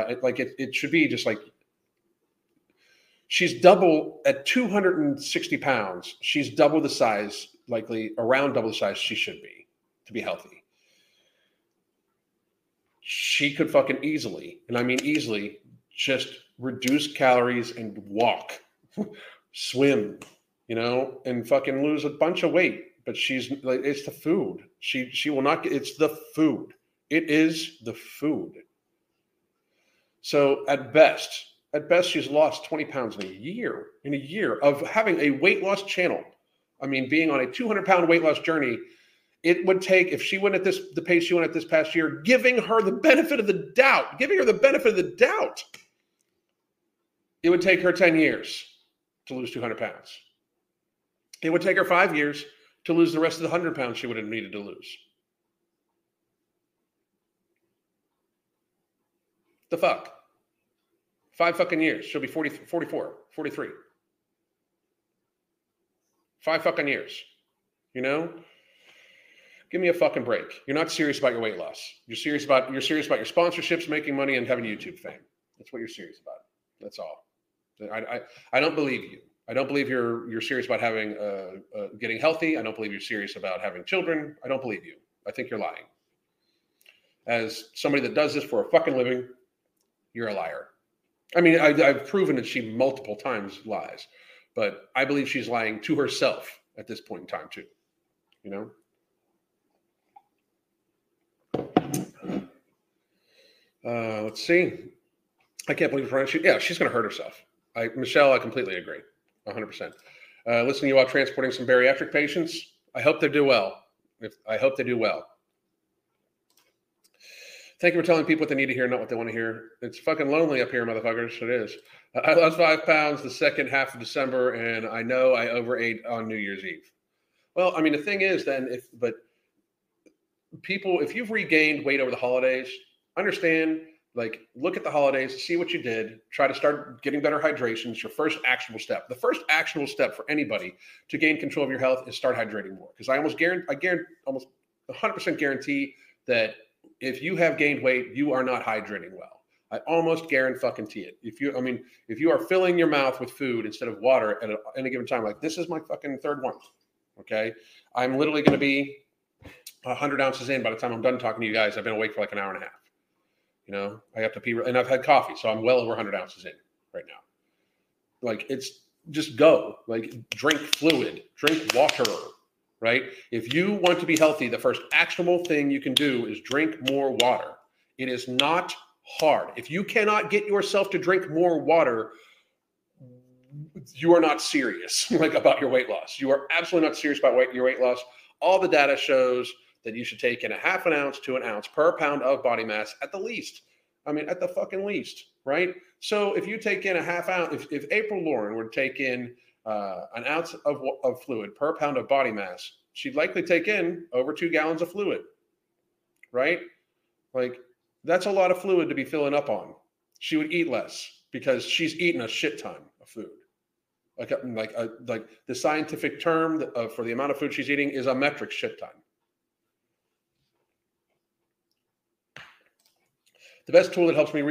it should be just like, she's double at 260 pounds. She's double the size, likely around double the size she should be to be healthy. She could fucking easily, and I mean easily, just reduce calories and walk, swim, and fucking lose a bunch of weight. But she's like, it's the food. She will not get, it's the food. It is the food. So at best, she's lost 20 pounds in a year of having a weight loss channel. I mean, being on a 200 pound weight loss journey. It would take, if she went at the pace she went at this past year, giving her the benefit of the doubt, it would take her 10 years to lose 200 pounds. It would take her 5 years to lose the rest of the 100 pounds she would have needed to lose. The fuck? 5 fucking years. She'll be 40, 44, 43. 5 fucking years, Give me a fucking break. You're not serious about your weight loss. You're serious about your sponsorships, making money, and having YouTube fame. That's what you're serious about. That's all. I don't believe you. I don't believe you're serious about having getting healthy. I don't believe you're serious about having children. I don't believe you. I think you're lying. As somebody that does this for a fucking living, you're a liar. I mean, I've proven that she multiple times lies, but I believe she's lying to herself at this point in time too. Let's see. I can't believe she's going to hurt herself. Michelle, I completely agree. 100%. listening to you while transporting some bariatric patients. I hope they do well. Thank you for telling people what they need to hear, not what they want to hear. It's fucking lonely up here, motherfuckers. It is. I lost 5 pounds the second half of December, and I know I overate on New Year's Eve. Well, I mean, the thing is then, but people, if you've regained weight over the holidays, understand, like, look at the holidays, see what you did, try to start getting better hydration. It's your first actionable step. The first actionable step for anybody to gain control of your health is start hydrating more. Because I almost guarantee, almost 100% guarantee that if you have gained weight, you are not hydrating well. I almost guarantee it. If you are filling your mouth with food instead of water at any given time, like this is my fucking third one. Okay. I'm literally going to be 100 ounces in by the time I'm done talking to you guys. I've been awake for like an hour and a half. You know, I have to pee and I've had coffee. So I'm well over 100 ounces in right now. Like it's just go, like drink fluid, drink water. Right? If you want to be healthy, the first actionable thing you can do is drink more water. It is not hard. If you cannot get yourself to drink more water, you are not serious about your weight loss. You are absolutely not serious about your weight loss. All the data shows that you should take in a half an ounce to an ounce per pound of body mass at the least. I mean, at the fucking least, right? So if you take in a half ounce, if April Lauren were to take in an ounce of fluid per pound of body mass, she'd likely take in over 2 gallons of fluid, right? Like that's a lot of fluid to be filling up on. She would eat less because she's eaten a shit ton of food. Like the scientific term for the amount of food she's eating is a metric shit ton. The best tool that helps me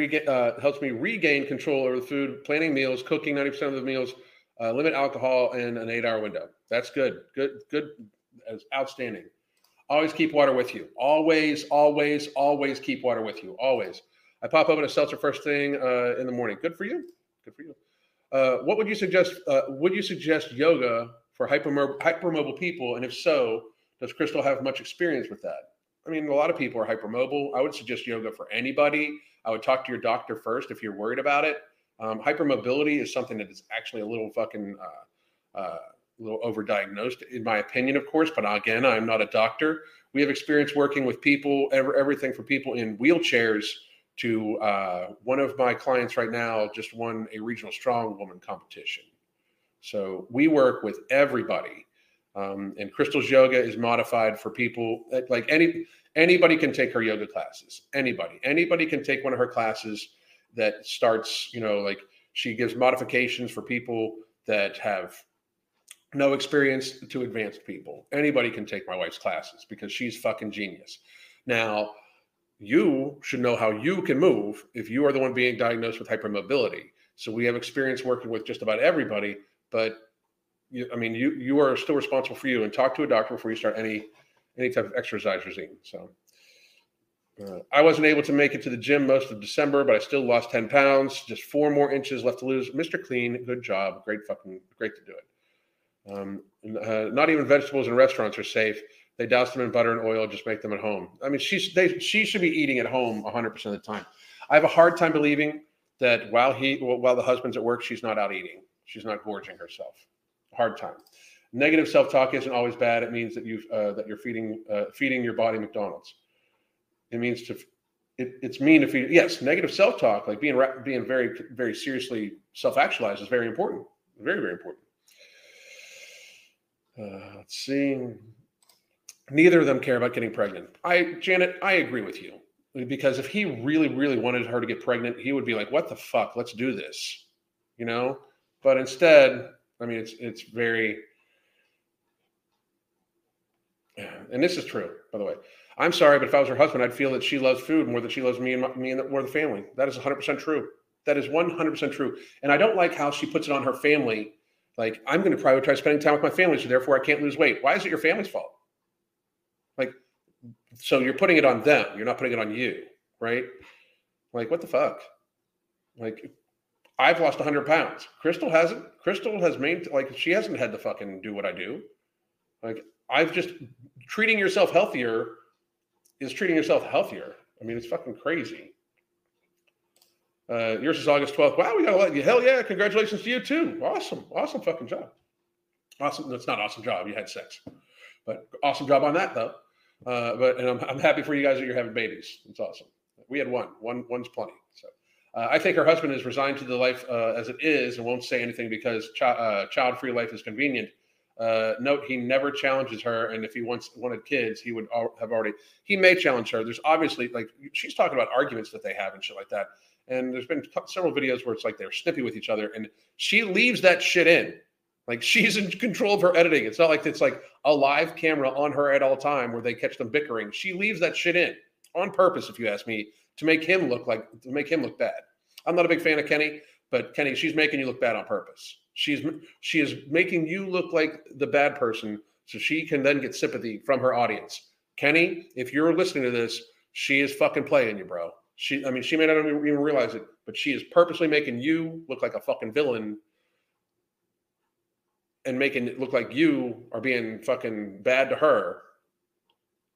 regain control over the food, planning meals, cooking 90% of the meals, limit alcohol in an 8-hour window. That's good. Good. That's outstanding. Always keep water with you. Always keep water with you. Always. I pop open a seltzer first thing in the morning. Good for you. Good for you. What would you suggest? Would you suggest yoga for hypermobile people? And if so, does Crystal have much experience with that? I mean, a lot of people are hypermobile. I would suggest yoga for anybody. I would talk to your doctor first if you're worried about it. Hypermobility is something that is actually a little fucking little overdiagnosed, in my opinion, of course. But again, I'm not a doctor. We have experience working with people, everything from people in wheelchairs to one of my clients right now just won a regional strong woman competition. So we work with everybody. And Crystal's yoga is modified for people like anybody can take her yoga classes. Anybody can take one of her classes. That starts, she gives modifications for people that have no experience to advanced people. Anybody can take my wife's classes because she's fucking genius. Now, you should know how you can move if you are the one being diagnosed with hypermobility. So we have experience working with just about everybody, but you are still responsible for you, and talk to a doctor before you start any type of exercise regime. So. I wasn't able to make it to the gym most of December, but I still lost 10 pounds. Just 4 more inches left to lose. Mr. Clean, good job. Great to do it. Not even vegetables in restaurants are safe. They douse them in butter and oil. Just make them at home. I mean, she should be eating at home 100% of the time. I have a hard time believing that while the husband's at work, she's not out eating. She's not gorging herself. Hard time. Negative self-talk isn't always bad. It means that you're feeding your body McDonald's. It means it's mean to feed. Yes, negative self-talk, like being very, very seriously self-actualized, is very important. Very, very important. Let's see. Neither of them care about getting pregnant. Janet, I agree with you, because if he really, really wanted her to get pregnant, he would be like, "What the fuck? Let's do this," you know. But instead, I mean, it's very. And this is true, by the way. I'm sorry, but if I was her husband, I'd feel that she loves food more than she loves me and the family. That is 100% true. That is 100% true. And I don't like how she puts it on her family. Like, I'm going to prioritize spending time with my family, so therefore I can't lose weight. Why is it your family's fault? Like, so you're putting it on them. You're not putting it on you, right? Like, what the fuck? Like, I've lost 100 pounds. Crystal hasn't. Crystal has she hasn't had to fucking do what I do. Like, I've just treating yourself healthier is treating yourself healthier. I mean, it's fucking crazy. Yours is August 12th. Wow, we got a lot. Hell yeah, congratulations to you too. Awesome fucking job. Awesome. That's not awesome job. You had sex, but awesome job on that though. And I'm happy for you guys that you're having babies. It's awesome. We had one's plenty. So I think her husband is resigned to the life as it is and won't say anything because child-free life is convenient. Note he never challenges her, and if he wanted kids, he would have already. He may challenge her. There's obviously, like, she's talking about arguments that they have and shit like that. And there's been several videos where it's like they're snippy with each other, and she leaves that shit in. Like, she's in control of her editing. It's not like it's like a live camera on her at all time where they catch them bickering. She leaves that shit in on purpose, if you ask me, to make him look bad. I'm not a big fan of Kenny, but Kenny, she's making you look bad on purpose. She is making you look like the bad person so she can then get sympathy from her audience. Kenny, if you're listening to this, she is fucking playing you, bro. She may not even realize it, but she is purposely making you look like a fucking villain and making it look like you are being fucking bad to her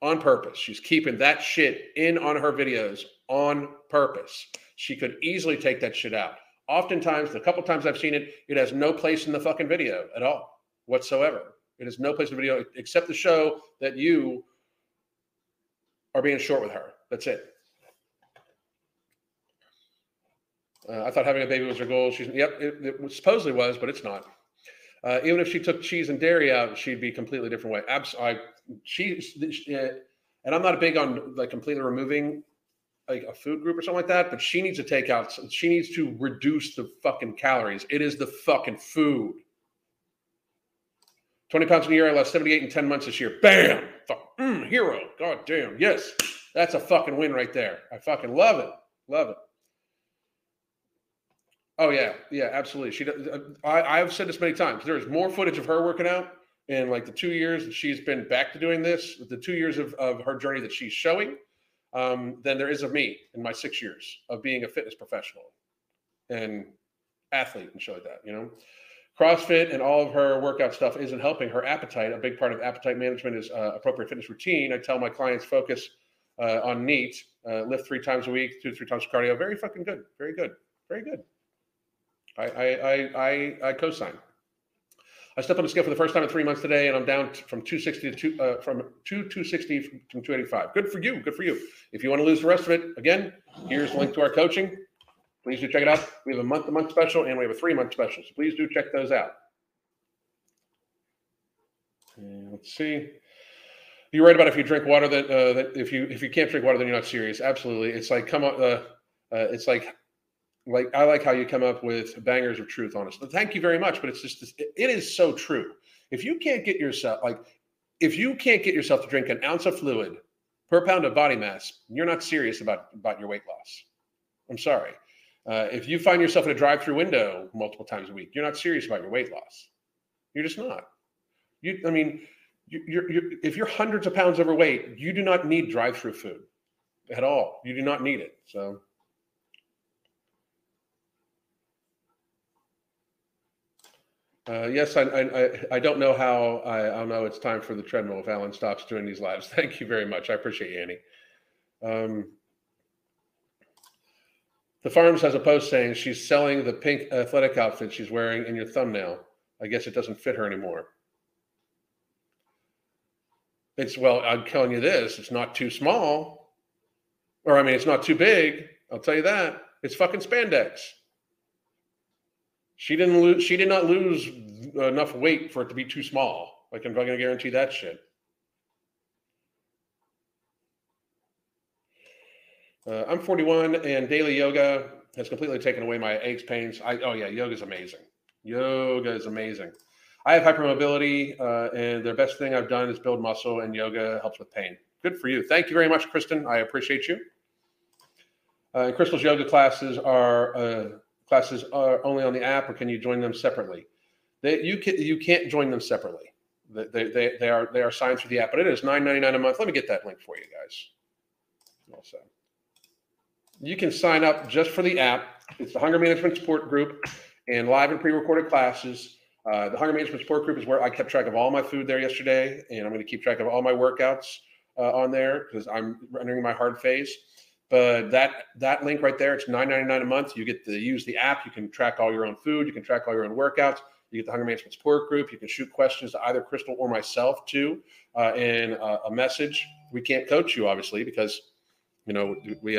on purpose. She's keeping that shit in on her videos on purpose. She could easily take that shit out. Oftentimes, the couple times I've seen it, it has no place in the fucking video at all whatsoever. It has no place in the video except to show that you are being short with her. That's it. I thought having a baby was her goal. It supposedly was, but it's not. Even if she took cheese and dairy out, she'd be a completely different way. And I'm not big on like completely removing like a food group or something like that, but she needs to take out, she needs to reduce the fucking calories. It is the fucking food. 20 pounds in a year, I lost 78 in 10 months this year. Bam! Fuck. Hero. God damn. Yes. That's a fucking win right there. I fucking love it. Love it. Oh, yeah. Yeah, absolutely. I've said this many times. There is more footage of her working out in like the 2 years that she's been back to doing this, the 2 years of her journey that she's showing, than there is of me in my 6 years of being a fitness professional and athlete and shit like that, you know? CrossFit and all of her workout stuff isn't helping her appetite. A big part of appetite management is appropriate fitness routine. I tell my clients focus on NEAT, lift 3 times a week, 2 to 3 times cardio. Very fucking good. Very good. Very good. I co-sign. I stepped on the scale for the first time in 3 months today, and I'm down from 260 to from 285. Good for you. Good for you. If you want to lose the rest of it, again, here's the link to our coaching. Please do check it out. We have a month-to-month special, and we have a 3-month special. So please do check those out. And let's see. You're right about if you drink water that if you can't drink water, then you're not serious. Absolutely. It's like come on. It's like. Like, I like how you come up with bangers of truth, honestly. Thank you very much, but it's just, it is so true. If you can't get yourself to drink an ounce of fluid per pound of body mass, you're not serious about your weight loss. I'm sorry. If you find yourself in a drive-through window multiple times a week, you're not serious about your weight loss. You're just not. If you're hundreds of pounds overweight, you do not need drive-through food at all. You do not need it. So. Yes, I don't know how I'll know it's time for the treadmill if Alan stops doing these lives. Thank you very much. I appreciate you, Annie. The Farms has a post saying she's selling the pink athletic outfit she's wearing in your thumbnail. I guess it doesn't fit her anymore. I'm telling you this. It's not too small. It's not too big. I'll tell you that. It's fucking spandex. She did not lose enough weight for it to be too small. Like, I'm not going to guarantee that shit. I'm 41, and daily yoga has completely taken away my aches, pains. Yoga is amazing. Yoga is amazing. I have hypermobility, and the best thing I've done is build muscle, and yoga helps with pain. Good for you. Thank you very much, Kristen. I appreciate you. Crystal's yoga classes are... Classes are only on the app, or can you join them separately? You can't join them separately. They are signed through the app, but it is $9.99 a month. Let me get that link for you guys. Also, you can sign up just for the app. It's the Hunger Management Support Group and live and pre-recorded classes. The Hunger Management Support Group is where I kept track of all my food there yesterday, and I'm going to keep track of all my workouts on there because I'm entering my hard phase. But that link right there, it's $9.99 a month. You get to use the app. You can track all your own food. You can track all your own workouts. You get the Hunger Management Support Group. You can shoot questions to either Crystal or myself too in a message. We can't coach you, obviously, because we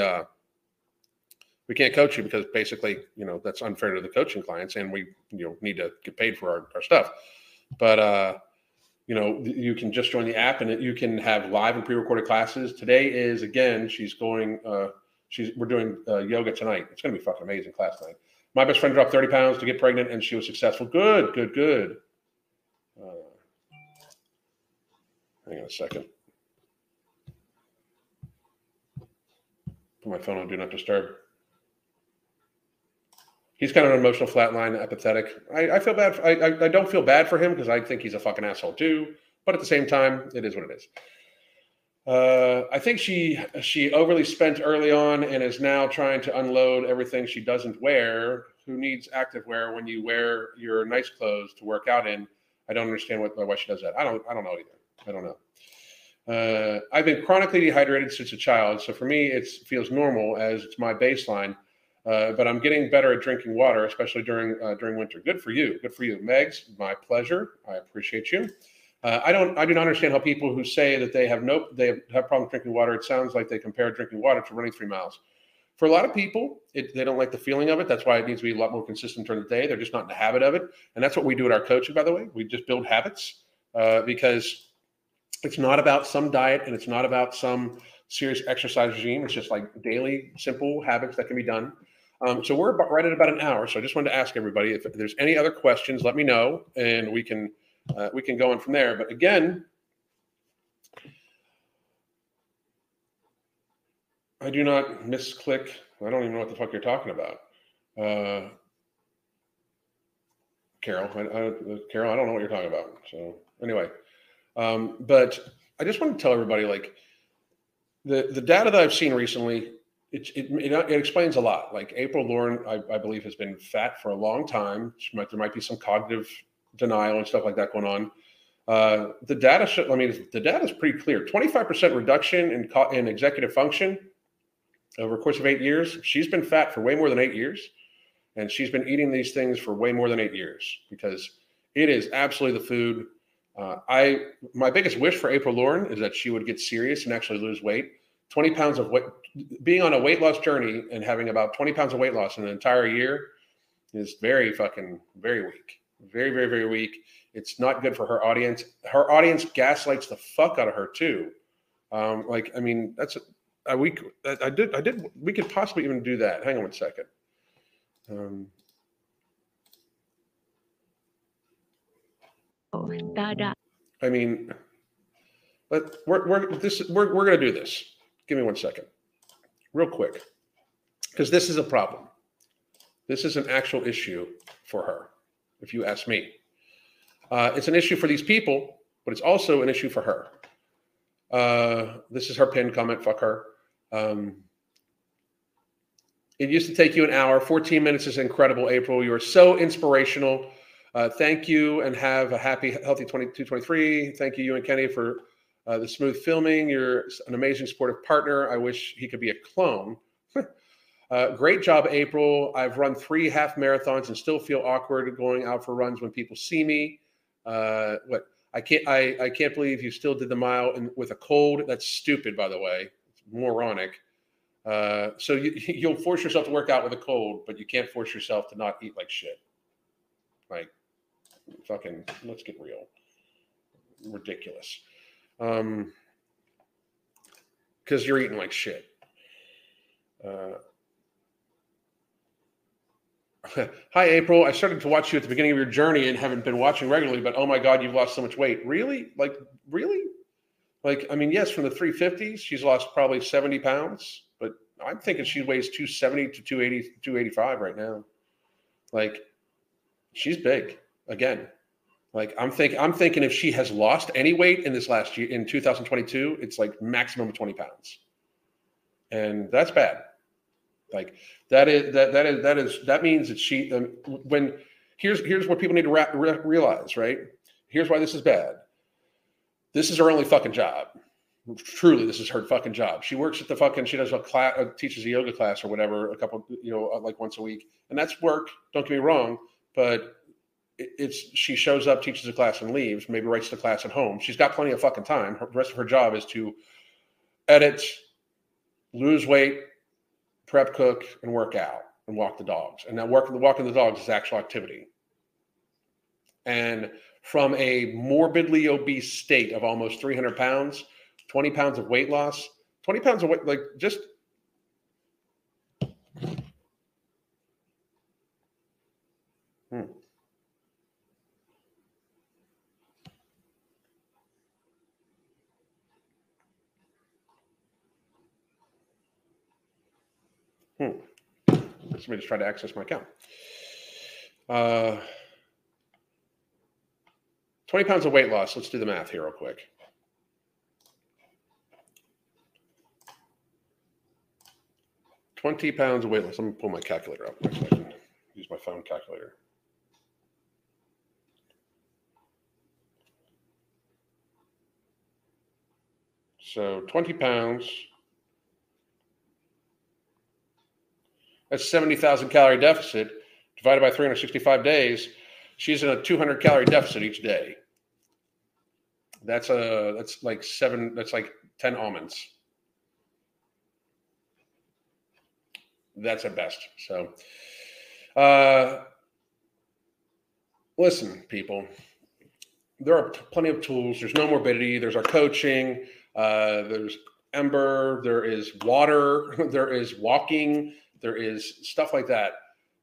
can't coach you because basically, that's unfair to the coaching clients, and we need to get paid for our stuff. But you can just join the app, and you can have live and pre-recorded classes. Today is again, we're doing yoga tonight. It's going to be fucking amazing class night. My best friend dropped 30 pounds to get pregnant, and she was successful. Good, good, good. Hang on a second. Put my phone on Do Not Disturb. He's kind of an emotional flatline, apathetic. I feel bad. I don't feel bad for him because I think he's a fucking asshole too. But at the same time, it is what it is. I think she overly spent early on and is now trying to unload everything she doesn't wear. Who needs active wear when you wear your nice clothes to work out in? I don't understand why she does that. I don't know either. I don't know. I've been chronically dehydrated since a child, so for me it feels normal as it's my baseline. But I'm getting better at drinking water, especially during winter. Good for you. Good for you, Megs. My pleasure. I appreciate you. I do not understand how people who say that they have problems drinking water. It sounds like they compare drinking water to running 3 miles. For a lot of people, they don't like the feeling of it. That's why it needs to be a lot more consistent during the day. They're just not in the habit of it. And that's what we do at our coaching, by the way. We just build habits because it's not about some diet and it's not about some serious exercise regime. It's just like daily, simple habits that can be done. So we're right at about an hour. So I just wanted to ask everybody, if there's any other questions, let me know, and we can go on from there. But again, I do not misclick. I don't even know what the fuck you're talking about. Carol, Carol, I don't know what you're talking about. So anyway, but I just want to tell everybody, like, the data that I've seen recently, it explains a lot. Like April Lauren, I believe, has been fat for a long time. There might be some cognitive denial and stuff like that going on. The data is pretty clear. 25% reduction in executive function over the course of 8 years. She's been fat for way more than 8 years, and she's been eating these things for way more than 8 years because it is absolutely the food. My biggest wish for April Lauren is that she would get serious and actually lose weight. 20 pounds of weight, being on a weight loss journey and having about 20 pounds of weight loss in an entire year is very fucking, very weak. Very, very, very weak. It's not good for her audience. Her audience gaslights the fuck out of her too. That's a week. We could possibly even do that. Hang on 1 second. We're going to do this. Give me 1 second, real quick, because this is a problem. This is an actual issue for her. If you ask me, it's an issue for these people, but it's also an issue for her. This is her pinned comment. Fuck her. It used to take you an hour. 14 minutes is incredible, April. You are so inspirational. Thank you, and have a happy, healthy 2023. Thank you and Kenny for the smooth filming. You're an amazing supportive partner. I wish he could be a clone. Great job, April. I've run 3 half marathons and still feel awkward going out for runs when people see me. I can't believe you still did the mile with a cold. That's stupid, by the way. It's moronic. So you'll force yourself to work out with a cold, but you can't force yourself to not eat like shit. Like, fucking, let's get real. Ridiculous. 'Cause you're eating like shit. Hi, April. I started to watch you at the beginning of your journey and haven't been watching regularly, but oh my God, you've lost so much weight. Really? Like, really? Like, I mean, yes, from the 350s, she's lost probably 70 pounds, but I'm thinking she weighs 270 to 280, 285 right now. Like, she's big again. Like, I'm thinking if she has lost any weight in this last year, in 2022, it's like maximum of 20 pounds. And that's bad. Like that means that she, here's what people need to realize, right? Here's why this is bad. This is her only fucking job. Truly, this is her fucking job. She works at the fucking, she does a class, teaches a yoga class or whatever, a couple, like once a week, and that's work. Don't get me wrong, but she shows up, teaches a class and leaves, maybe writes the class at home. She's got plenty of fucking time. The rest of her job is to edit, lose weight, prep, cook, and work out and walk the dogs. And now walking the dogs is actual activity. And from a morbidly obese state of almost 300 pounds, 20 pounds of weight loss, 20 pounds of weight, like just somebody just tried to access my account. 20 pounds of weight loss. Let's do the math here real quick. Let me pull my calculator up so I can use my phone calculator. So 20 pounds. That's 70,000 calorie deficit divided by 365 days. She's in a 200 calorie deficit each day. That's like 10 almonds. That's at best. So, listen, people, there are plenty of tools. There's No Morbidity. There's our coaching. There's Ember. There is water. There is walking. There is stuff like that,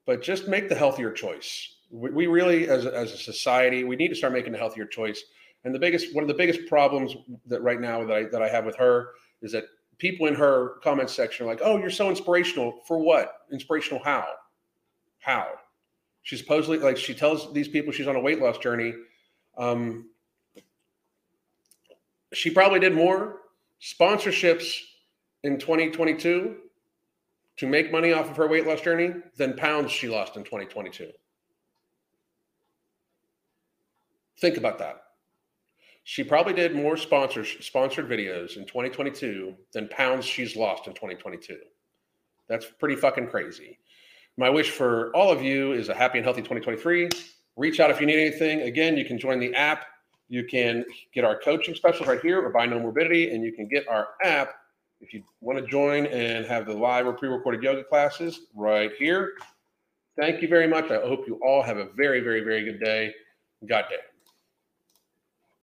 but just make the healthier choice. We really, as a society, we need to start making a healthier choice. And one of the biggest problems that right now that I have with her is that people in her comment section are like, "Oh, you're so inspirational." For what? Inspirational how? How? She supposedly, like, she tells these people she's on a weight loss journey. She probably did more sponsorships in 2022 to make money off of her weight loss journey than pounds she lost in 2022. Think about that. She probably did more sponsored videos in 2022 than pounds she's lost in 2022. That's pretty fucking crazy. My wish for all of you is a happy and healthy 2023. Reach out if you need anything. Again, you can join the app. You can get our coaching specials right here or buy No Morbidity, and you can get our app if you want to join and have the live or pre-recorded yoga classes right here. Thank you very much. I hope you all have a very, very, very good day. God damn.